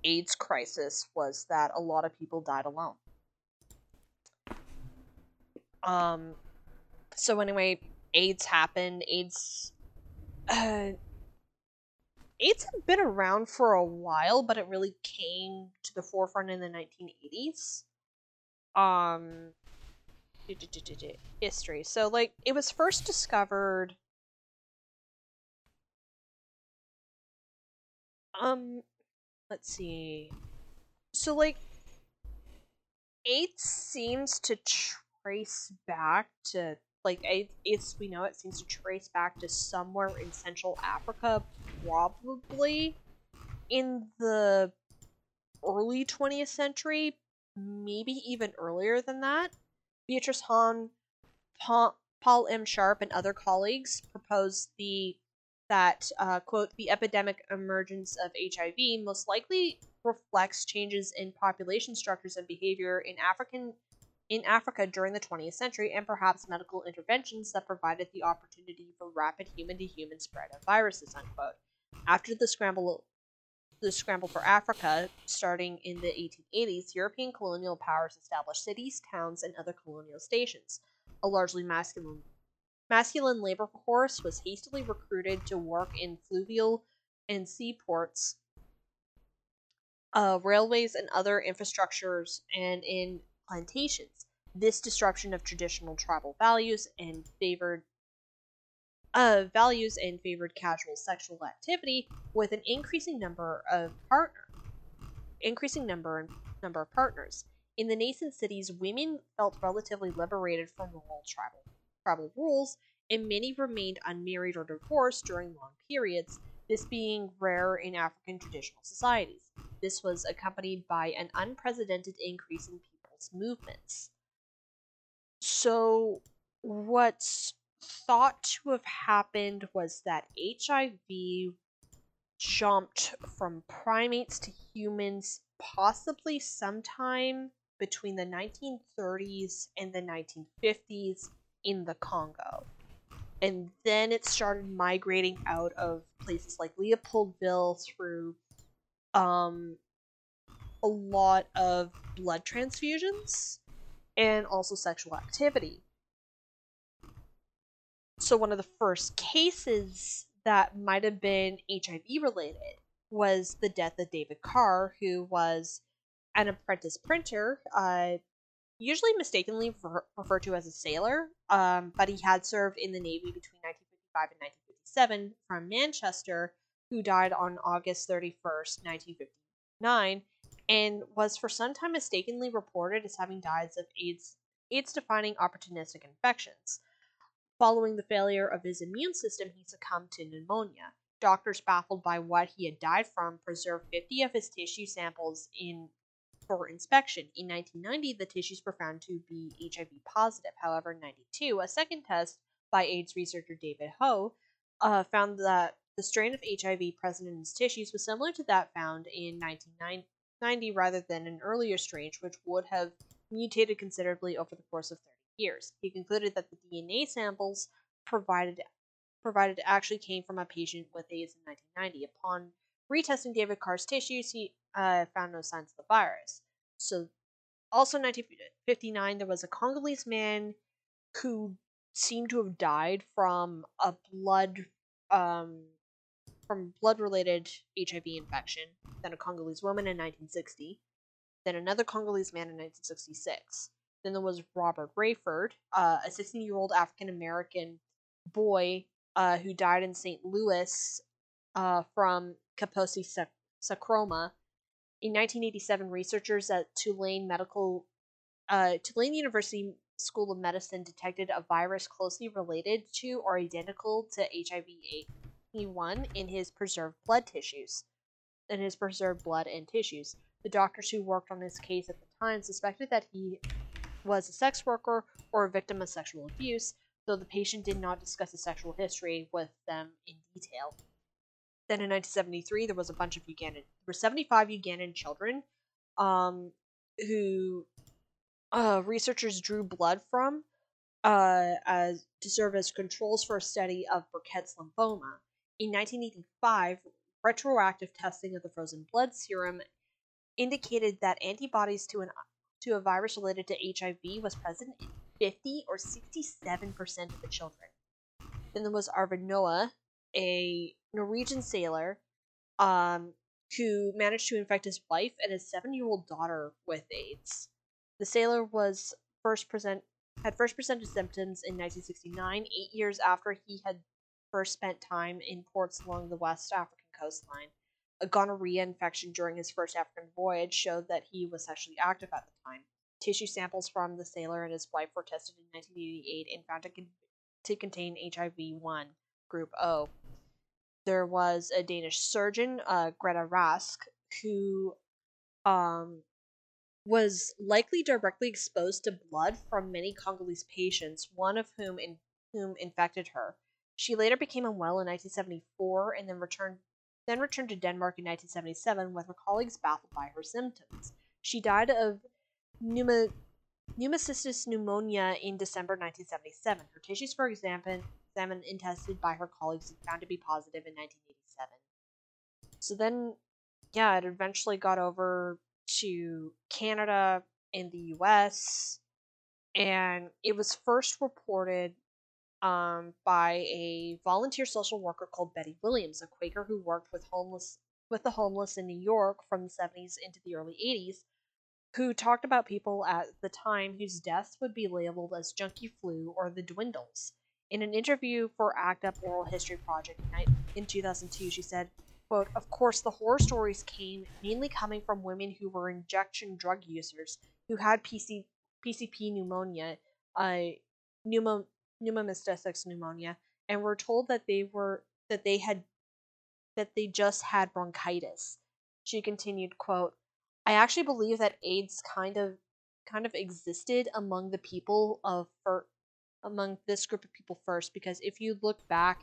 AIDS crisis was that a lot of people died alone. Um, so anyway, AIDS happened, AIDS... Uh, AIDS had been around for a while, but it really came to the forefront in the nineteen eighties. Um, history. So, like, it was first discovered. Um, let's see. So, like, AIDS seems to trace back to. Like, AIDS, we know it seems to trace back to somewhere in Central Africa, probably in the early twentieth century, maybe even earlier than that. Beatrice Hahn, pa- Paul M. Sharp, and other colleagues proposed the that, uh, quote, the epidemic emergence of H I V most likely reflects changes in population structures and behavior in African in Africa during the twentieth century, and perhaps medical interventions that provided the opportunity for rapid human-to-human spread of viruses, unquote. After the scramble, the scramble for Africa, starting in the eighteen eighties, European colonial powers established cities, towns, and other colonial stations. A largely masculine, masculine labor force was hastily recruited to work in fluvial and seaports, uh, railways, and other infrastructures, and in plantations. This disruption of traditional tribal values and favored uh, values and favored casual sexual activity with an increasing number of partner, increasing number number of partners. In the nascent cities, women felt relatively liberated from rural tribal tribal rules, and many remained unmarried or divorced during long periods. This being rare in African traditional societies. This was accompanied by an unprecedented increase in people. Movements. So what's thought to have happened was that H I V jumped from primates to humans possibly sometime between the nineteen thirties and the nineteen fifties in the Congo. And then it started migrating out of places like Leopoldville through um a lot of blood transfusions and also sexual activity. So one of the first cases that might have been H I V related was the death of David Carr, who was an apprentice printer, uh, usually mistakenly refer- referred to as a sailor, um, but he had served in the Navy between nineteen fifty-five and nineteen fifty-seven from Manchester, who died on August thirty-first, nineteen fifty-nine, and was for some time mistakenly reported as having died of AIDS, AIDS-defining opportunistic infections. Following the failure of his immune system, he succumbed to pneumonia. Doctors, baffled by what he had died from, preserved fifty of his tissue samples in for inspection. In nineteen ninety, the tissues were found to be H I V positive. However, in ninety-two, a second test by AIDS researcher David Ho uh, found that the strain of H I V present in his tissues was similar to that found in nineteen ninety rather than an earlier strain, which would have mutated considerably over the course of thirty years. He concluded that the D N A samples provided provided actually came from a patient with AIDS in nineteen ninety. Upon retesting David Carr's tissues, he uh, found no signs of the virus. So, also in nineteen fifty-nine, there was a Congolese man who seemed to have died from a blood um from blood-related H I V infection. Then a Congolese woman in nineteen sixty. Then another Congolese man in nineteen sixty-six. Then there was Robert Rayford, uh, a sixteen-year-old African-American boy uh, who died in Saint Louis uh, from Kaposi sac- sarcoma. In nineteen eighty-seven, researchers at Tulane Medical uh, Tulane University School of Medicine detected a virus closely related to or identical to H I V one in his preserved blood tissues, in his preserved blood and tissues. The doctors who worked on his case at the time suspected that he was a sex worker or a victim of sexual abuse, though the patient did not discuss his sexual history with them in detail. Then in nineteen seventy-three, there was a bunch of Ugandan. There were seventy-five Ugandan children um, who uh, researchers drew blood from uh, as to serve as controls for a study of Burkett's lymphoma. In nineteen eighty-five, retroactive testing of the frozen blood serum indicated that antibodies to an to a virus related to H I V was present in fifty or sixty-seven percent of the children. Then there was Arvid Noah, a Norwegian sailor, um, who managed to infect his wife and his seven-year-old daughter with AIDS. The sailor was first present had first presented symptoms in nineteen sixty-nine, eight years after he had first spent time in ports along the West African coastline. A gonorrhea infection during his first African voyage showed that he was sexually active at the time. Tissue samples from the sailor and his wife were tested in nineteen eighty-eight and found to, con- to contain H I V one, group O. There was a Danish surgeon, uh, Greta Rask, who um, was likely directly exposed to blood from many Congolese patients, one of whom in- whom infected her. She later became unwell in nineteen seventy-four and then returned then returned to Denmark in nineteen seventy-seven with her colleagues baffled by her symptoms. She died of pneuma- pneumocystis pneumonia in December nineteen seventy-seven. Her tissues were examined, examined and tested by her colleagues and found to be positive in nineteen eighty-seven. So then, yeah, it eventually got over to Canada and the U S, and it was first reported Um, by a volunteer social worker called Betty Williams, a Quaker who worked with homeless with the homeless in New York from the seventies into the early eighties, who talked about people at the time whose deaths would be labeled as junkie flu or the dwindles. In an interview for ACT UP Oral History Project in two thousand two, she said, quote, "Of course, the horror stories came mainly coming from women who were injection drug users who had P C, P C P pneumonia, uh, pneumonia, pneumomystitis pneumonia, and were told that they were that they had that they just had bronchitis." She continued, quote, "I actually believe that AIDS kind of kind of existed among the people of fir- among this group of people first, because if you look back,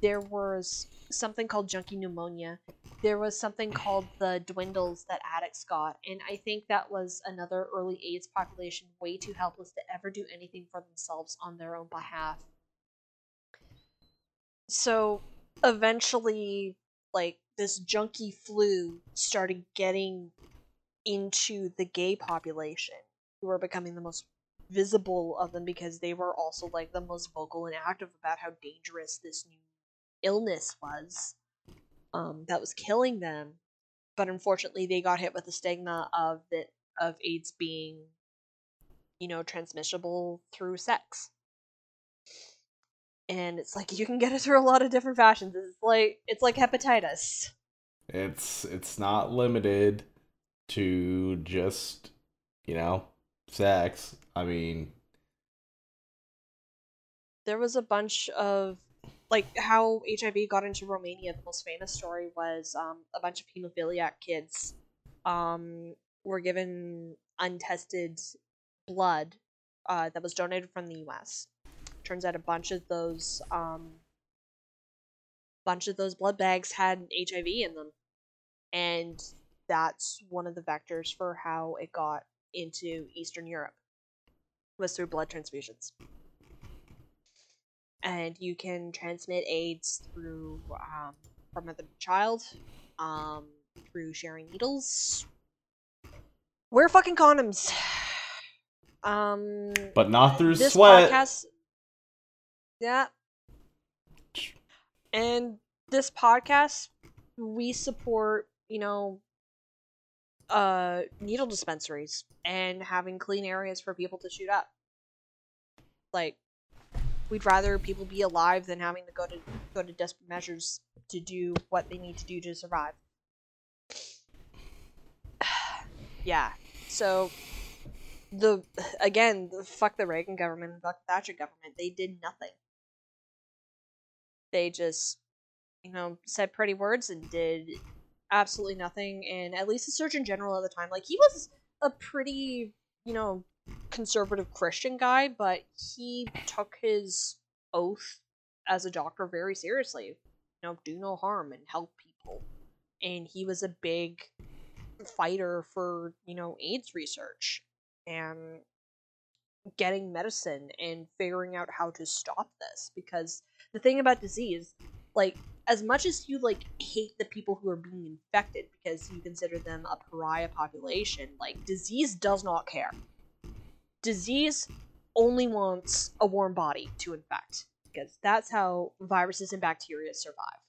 there was something called junkie pneumonia, there was something called the dwindles that addicts got, and I think that was another early AIDS population way too helpless to ever do anything for themselves on their own behalf." So eventually, like, this junkie flu started getting into the gay population, who were becoming the most visible of them because they were also, like, the most vocal and active about how dangerous this new illness was um that was killing them. But unfortunately, they got hit with the stigma of the of AIDS being, you know, transmissible through sex, and it's like you can get it through a lot of different fashions. It's like it's like hepatitis. It's it's not limited to just, you know, sex. I mean, there was a bunch of like how H I V got into Romania, the most famous story was um, a bunch of hemophiliac kids um, were given untested blood uh, that was donated from the U S. Turns out a bunch of those um, bunch of those blood bags had H I V in them, and that's one of the vectors for how it got into Eastern Europe, was through blood transfusions. And you can transmit AIDS through um, from mother to child, um, through sharing needles. Wear fucking condoms. Um, but not through this sweat. Podcast, yeah. And this podcast, we support, you know, uh, needle dispensaries and having clean areas for people to shoot up. Like, we'd rather people be alive than having to go to go to desperate measures to do what they need to do to survive. Yeah. So, the again, the, fuck the Reagan government and fuck the Thatcher government. They did nothing. They just, you know, said pretty words and did absolutely nothing. And at least the Surgeon General at the time, like, he was a pretty, you know, conservative Christian guy, but he took his oath as a doctor very seriously. You know, do no harm and help people. And he was a big fighter for, you know, AIDS research and getting medicine and figuring out how to stop this. Because the thing about disease, like, as much as you, like, hate the people who are being infected because you consider them a pariah population, like, disease does not care. Disease only wants a warm body to infect, because that's how viruses and bacteria survive.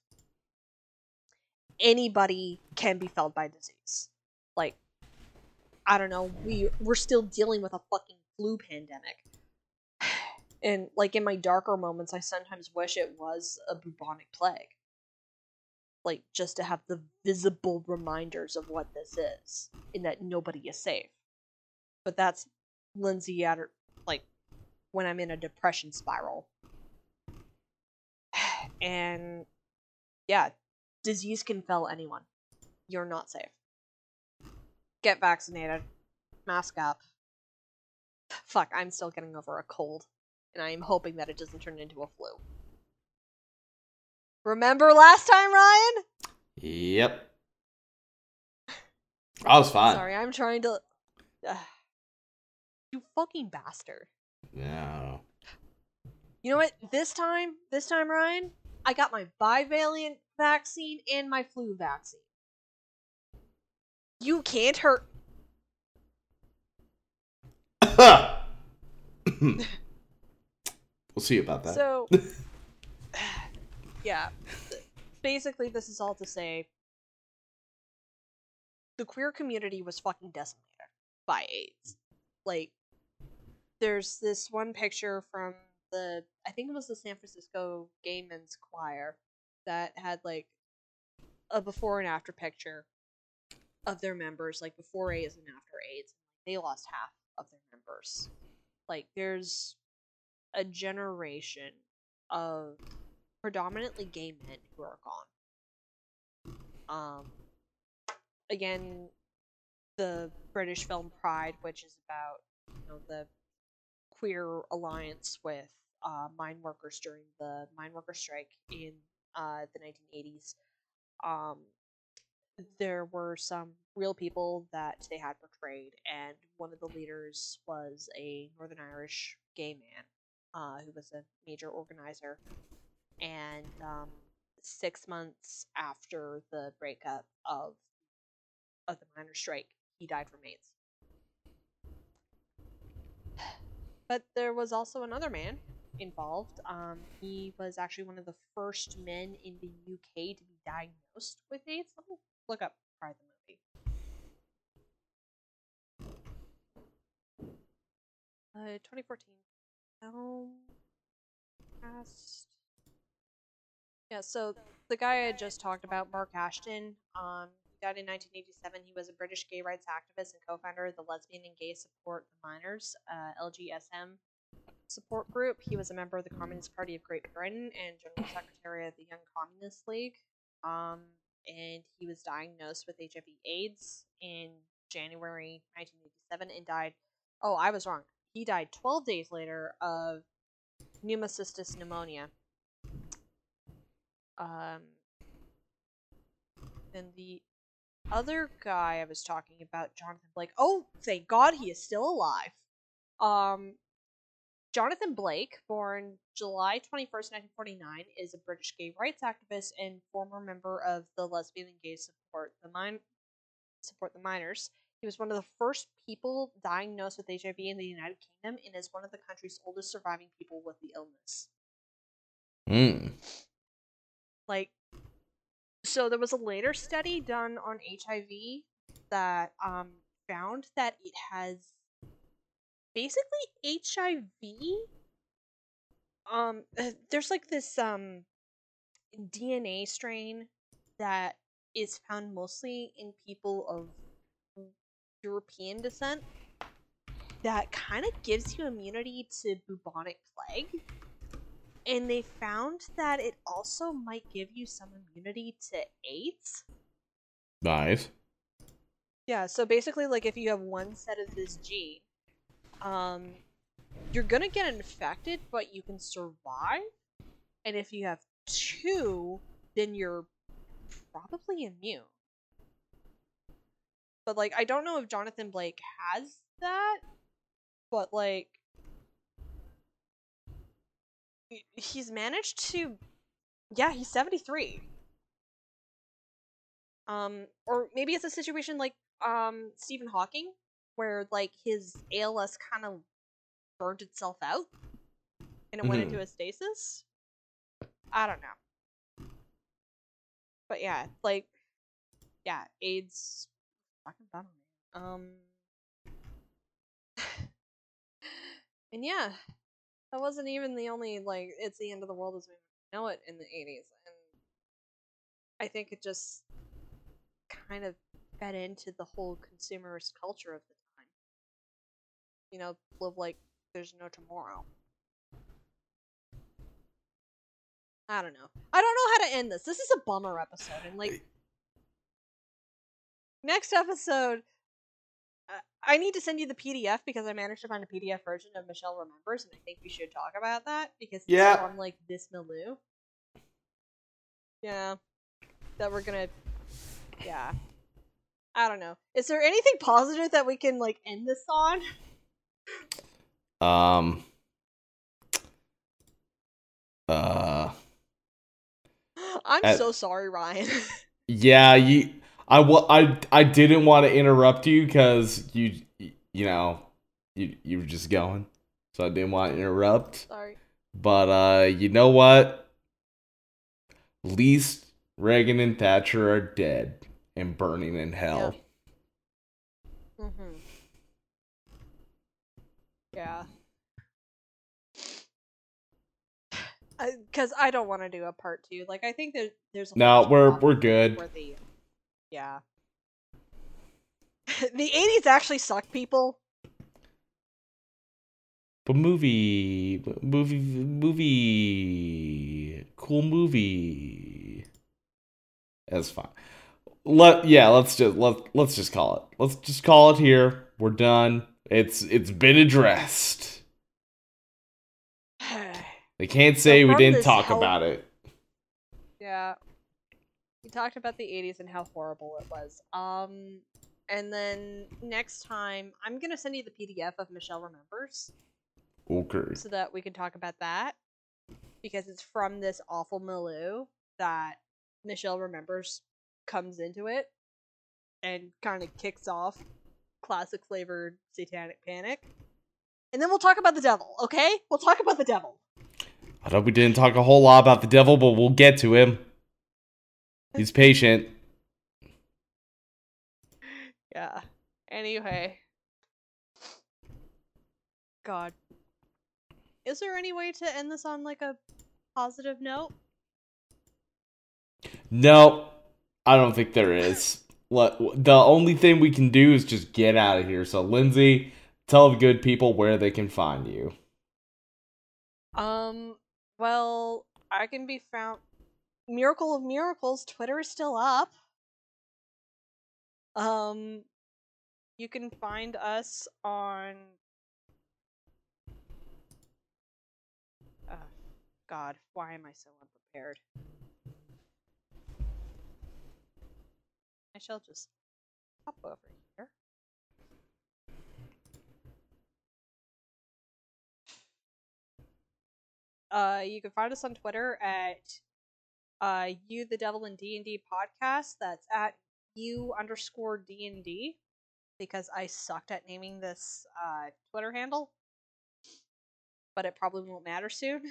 Anybody can be felled by disease. Like, I don't know, we, we're still dealing with a fucking flu pandemic. And, like, in my darker moments, I sometimes wish it was a bubonic plague. Like, just to have the visible reminders of what this is, and that nobody is safe. But that's Lindsay at her, like, when I'm in a depression spiral. And yeah, disease can fell anyone. You're not safe. Get vaccinated. Mask up. Fuck, I'm still getting over a cold, and I'm hoping that it doesn't turn into a flu. Remember last time, Ryan? Yep. I was fine. Sorry, I'm trying to... Uh, you fucking bastard. No. You know what? This time, this time, Ryan, I got my bivalent vaccine and my flu vaccine. You can't hurt. We'll see about that. So, yeah. Basically, this is all to say the queer community was fucking decimated by AIDS. Like, there's this one picture from the, I think it was the San Francisco Gay Men's Choir that had, like, a before and after picture of their members, like, before AIDS and after AIDS. They lost half of their members. Like, there's a generation of predominantly gay men who are gone. Um, again, the British film Pride, which is about, you know, the queer alliance with uh, mine workers during the mine worker strike in uh, the nineteen eighties. Um, there were some real people that they had portrayed, and one of the leaders was a Northern Irish gay man uh, who was a major organizer. And um, six months after the breakup of of the miner strike, he died from AIDS. But there was also another man involved. Um, he was actually one of the first men in the U K to be diagnosed with AIDS. Let me look up Pride the movie. Uh, twenty fourteen film cast. Yeah, so the guy I just talked about, Mark Ashton, um, he died in nineteen eighty-seven. He was a British gay rights activist and co-founder of the Lesbian and Gay Support Miners, uh, L G S M, support group. He was a member of the Communist Party of Great Britain and General Secretary of the Young Communist League. Um, and he was diagnosed with H I V AIDS in January nineteen eighty-seven and died. Oh, I was wrong. He died twelve days later of pneumocystis pneumonia. Um, then the other guy I was talking about, Jonathan Blake. Oh, thank God he is still alive. Um, Jonathan Blake, born July twenty-first, nineteen forty-nine, is a British gay rights activist and former member of the Lesbian and Gay Support the Min- Support the Miners. He was one of the first people diagnosed with H I V in the United Kingdom and is one of the country's oldest surviving people with the illness. Mm. Like, so there was a later study done on H I V that um, found that it has basically H I V. Um, there's like this um, D N A strain that is found mostly in people of European descent that kind of gives you immunity to bubonic plague, and they found that it also might give you some immunity to AIDS. Nice. Yeah, so basically, like, if you have one set of this gene, um, you're gonna get infected, but you can survive, and if you have two, then you're probably immune. But, like, I don't know if Jonathan Blake has that, but, like, he's managed to, yeah, he's seventy-three. Um, or maybe it's a situation like, um, Stephen Hawking, where, like, his A L S kind of burned itself out, and it mm-hmm. went into a stasis? I don't know. But, yeah, like, yeah, AIDS... Um, and yeah, that wasn't even the only, like, it's the end of the world as we know it in the eighties, and I think it just kind of fed into the whole consumerist culture of the time. You know, live like there's no tomorrow. I don't know. I don't know how to end this. This is a bummer episode, and like... Next episode, uh, I need to send you the P D F because I managed to find a P D F version of Michelle Remembers, and I think we should talk about that because it's yeah. from like this milieu. Yeah, that we're gonna. Yeah, I don't know. Is there anything positive that we can like end this on? Um. Uh. I'm I, so sorry, Ryan. Yeah, you. I, w- I, I didn't want to interrupt you because you, you know, you you were just going. So I didn't want to interrupt. Sorry. But uh, you know what? At least Reagan and Thatcher are dead and burning in hell. Yeah. Mm-hmm. Yeah. Because I, I don't want to do a part two. Like, I think there, there's... A no, we're, we're good. Worthy. Yeah. The eighties actually suck, people. But movie... Movie... Movie... Cool movie... That's fine. Let, yeah, let's just... Let, let's just call it. Let's just call it here. We're done. It's It's been addressed. They can't say we didn't talk hell- about it. Yeah. We talked about the eighties and how horrible it was. Um, and then next time, I'm going to send you the P D F of Michelle Remembers. Okay. So that we can talk about that. Because it's from this awful milieu that Michelle Remembers comes into it. And kind of kicks off classic flavored satanic panic. And then we'll talk about the devil, okay? We'll talk about the devil. I know we didn't talk a whole lot about the devil, but we'll get to him. He's patient. Yeah. Anyway. God. Is there any way to end this on, like, a positive note? No. I don't think there is. The only thing we can do is just get out of here. So, Lindsay, tell the good people where they can find you. Um, well, I can be found... Miracle of Miracles, Twitter is still up. Um, you can find us on... Oh, God, why am I so unprepared? I shall just hop over here. Uh, you can find us on Twitter at uh, You the Devil and D and D podcast. That's at You underscore D and D, because I sucked at naming this uh, Twitter handle, but it probably won't matter soon.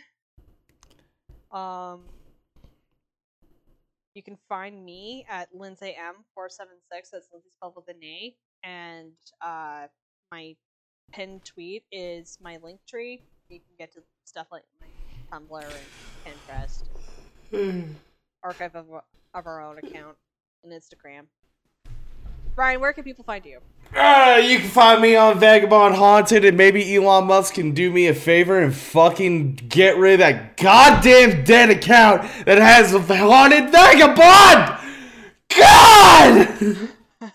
Um, you can find me at Lindsay M four seven six. That's Lindsay spelled with an A, and uh, my pinned tweet is my link tree. You can get to stuff like my Tumblr and Pinterest, hmm. archive of of our own account, and Instagram. Ryan, where can people find you? Uh, you can find me on Vagabond Haunted, and maybe Elon Musk can do me a favor and fucking get rid of that goddamn dead account that has a haunted vagabond! God!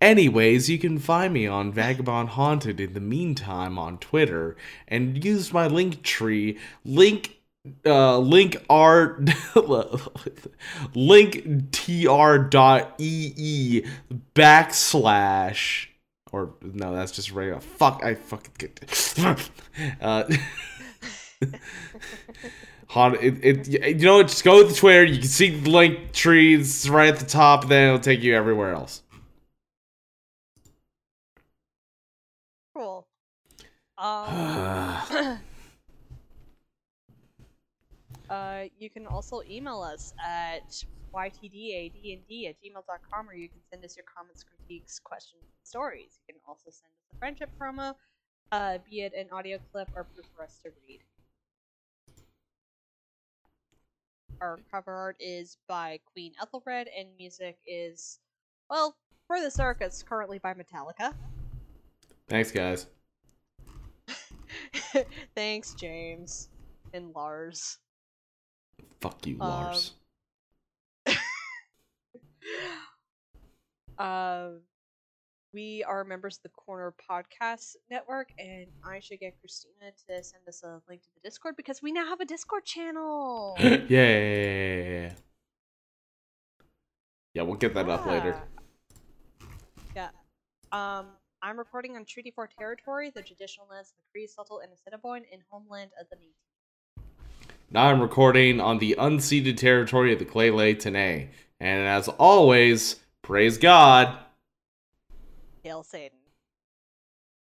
Anyways, you can find me on Vagabond Haunted in the meantime on Twitter, and use my link tree, link... Uh, link r link tr dot ee backslash or no, that's just regular. Fuck, I fucking get uh, haunted. It, it, you know, just go to the Twitter. You can see the link trees right at the top. Then it'll take you everywhere else. Cool. Um. Uh, you can also email us at y t d a d n d at gmail dot com, or you can send us your comments, critiques, questions, and stories. You can also send us a friendship promo, uh, be it an audio clip or proof for us to read. Our cover art is by Queen Ethelred, and music is, well, for the circus, currently by Metallica. Thanks, guys. Thanks, James. And Lars. Fuck you, um, Lars. uh, we are members of the Corner Podcast Network, and I should get Christina to send us a link to the Discord, because we now have a Discord channel! Yay! Yeah, we'll get that yeah. up later. Yeah. Um, I'm recording on Treaty four territory, the traditional lands of the Cree, Suttle, and Assiniboine, and homeland of the Métis. Now I'm recording on the unceded territory of the Lheidli-T'enneh. And as always, praise God. Hail Satan.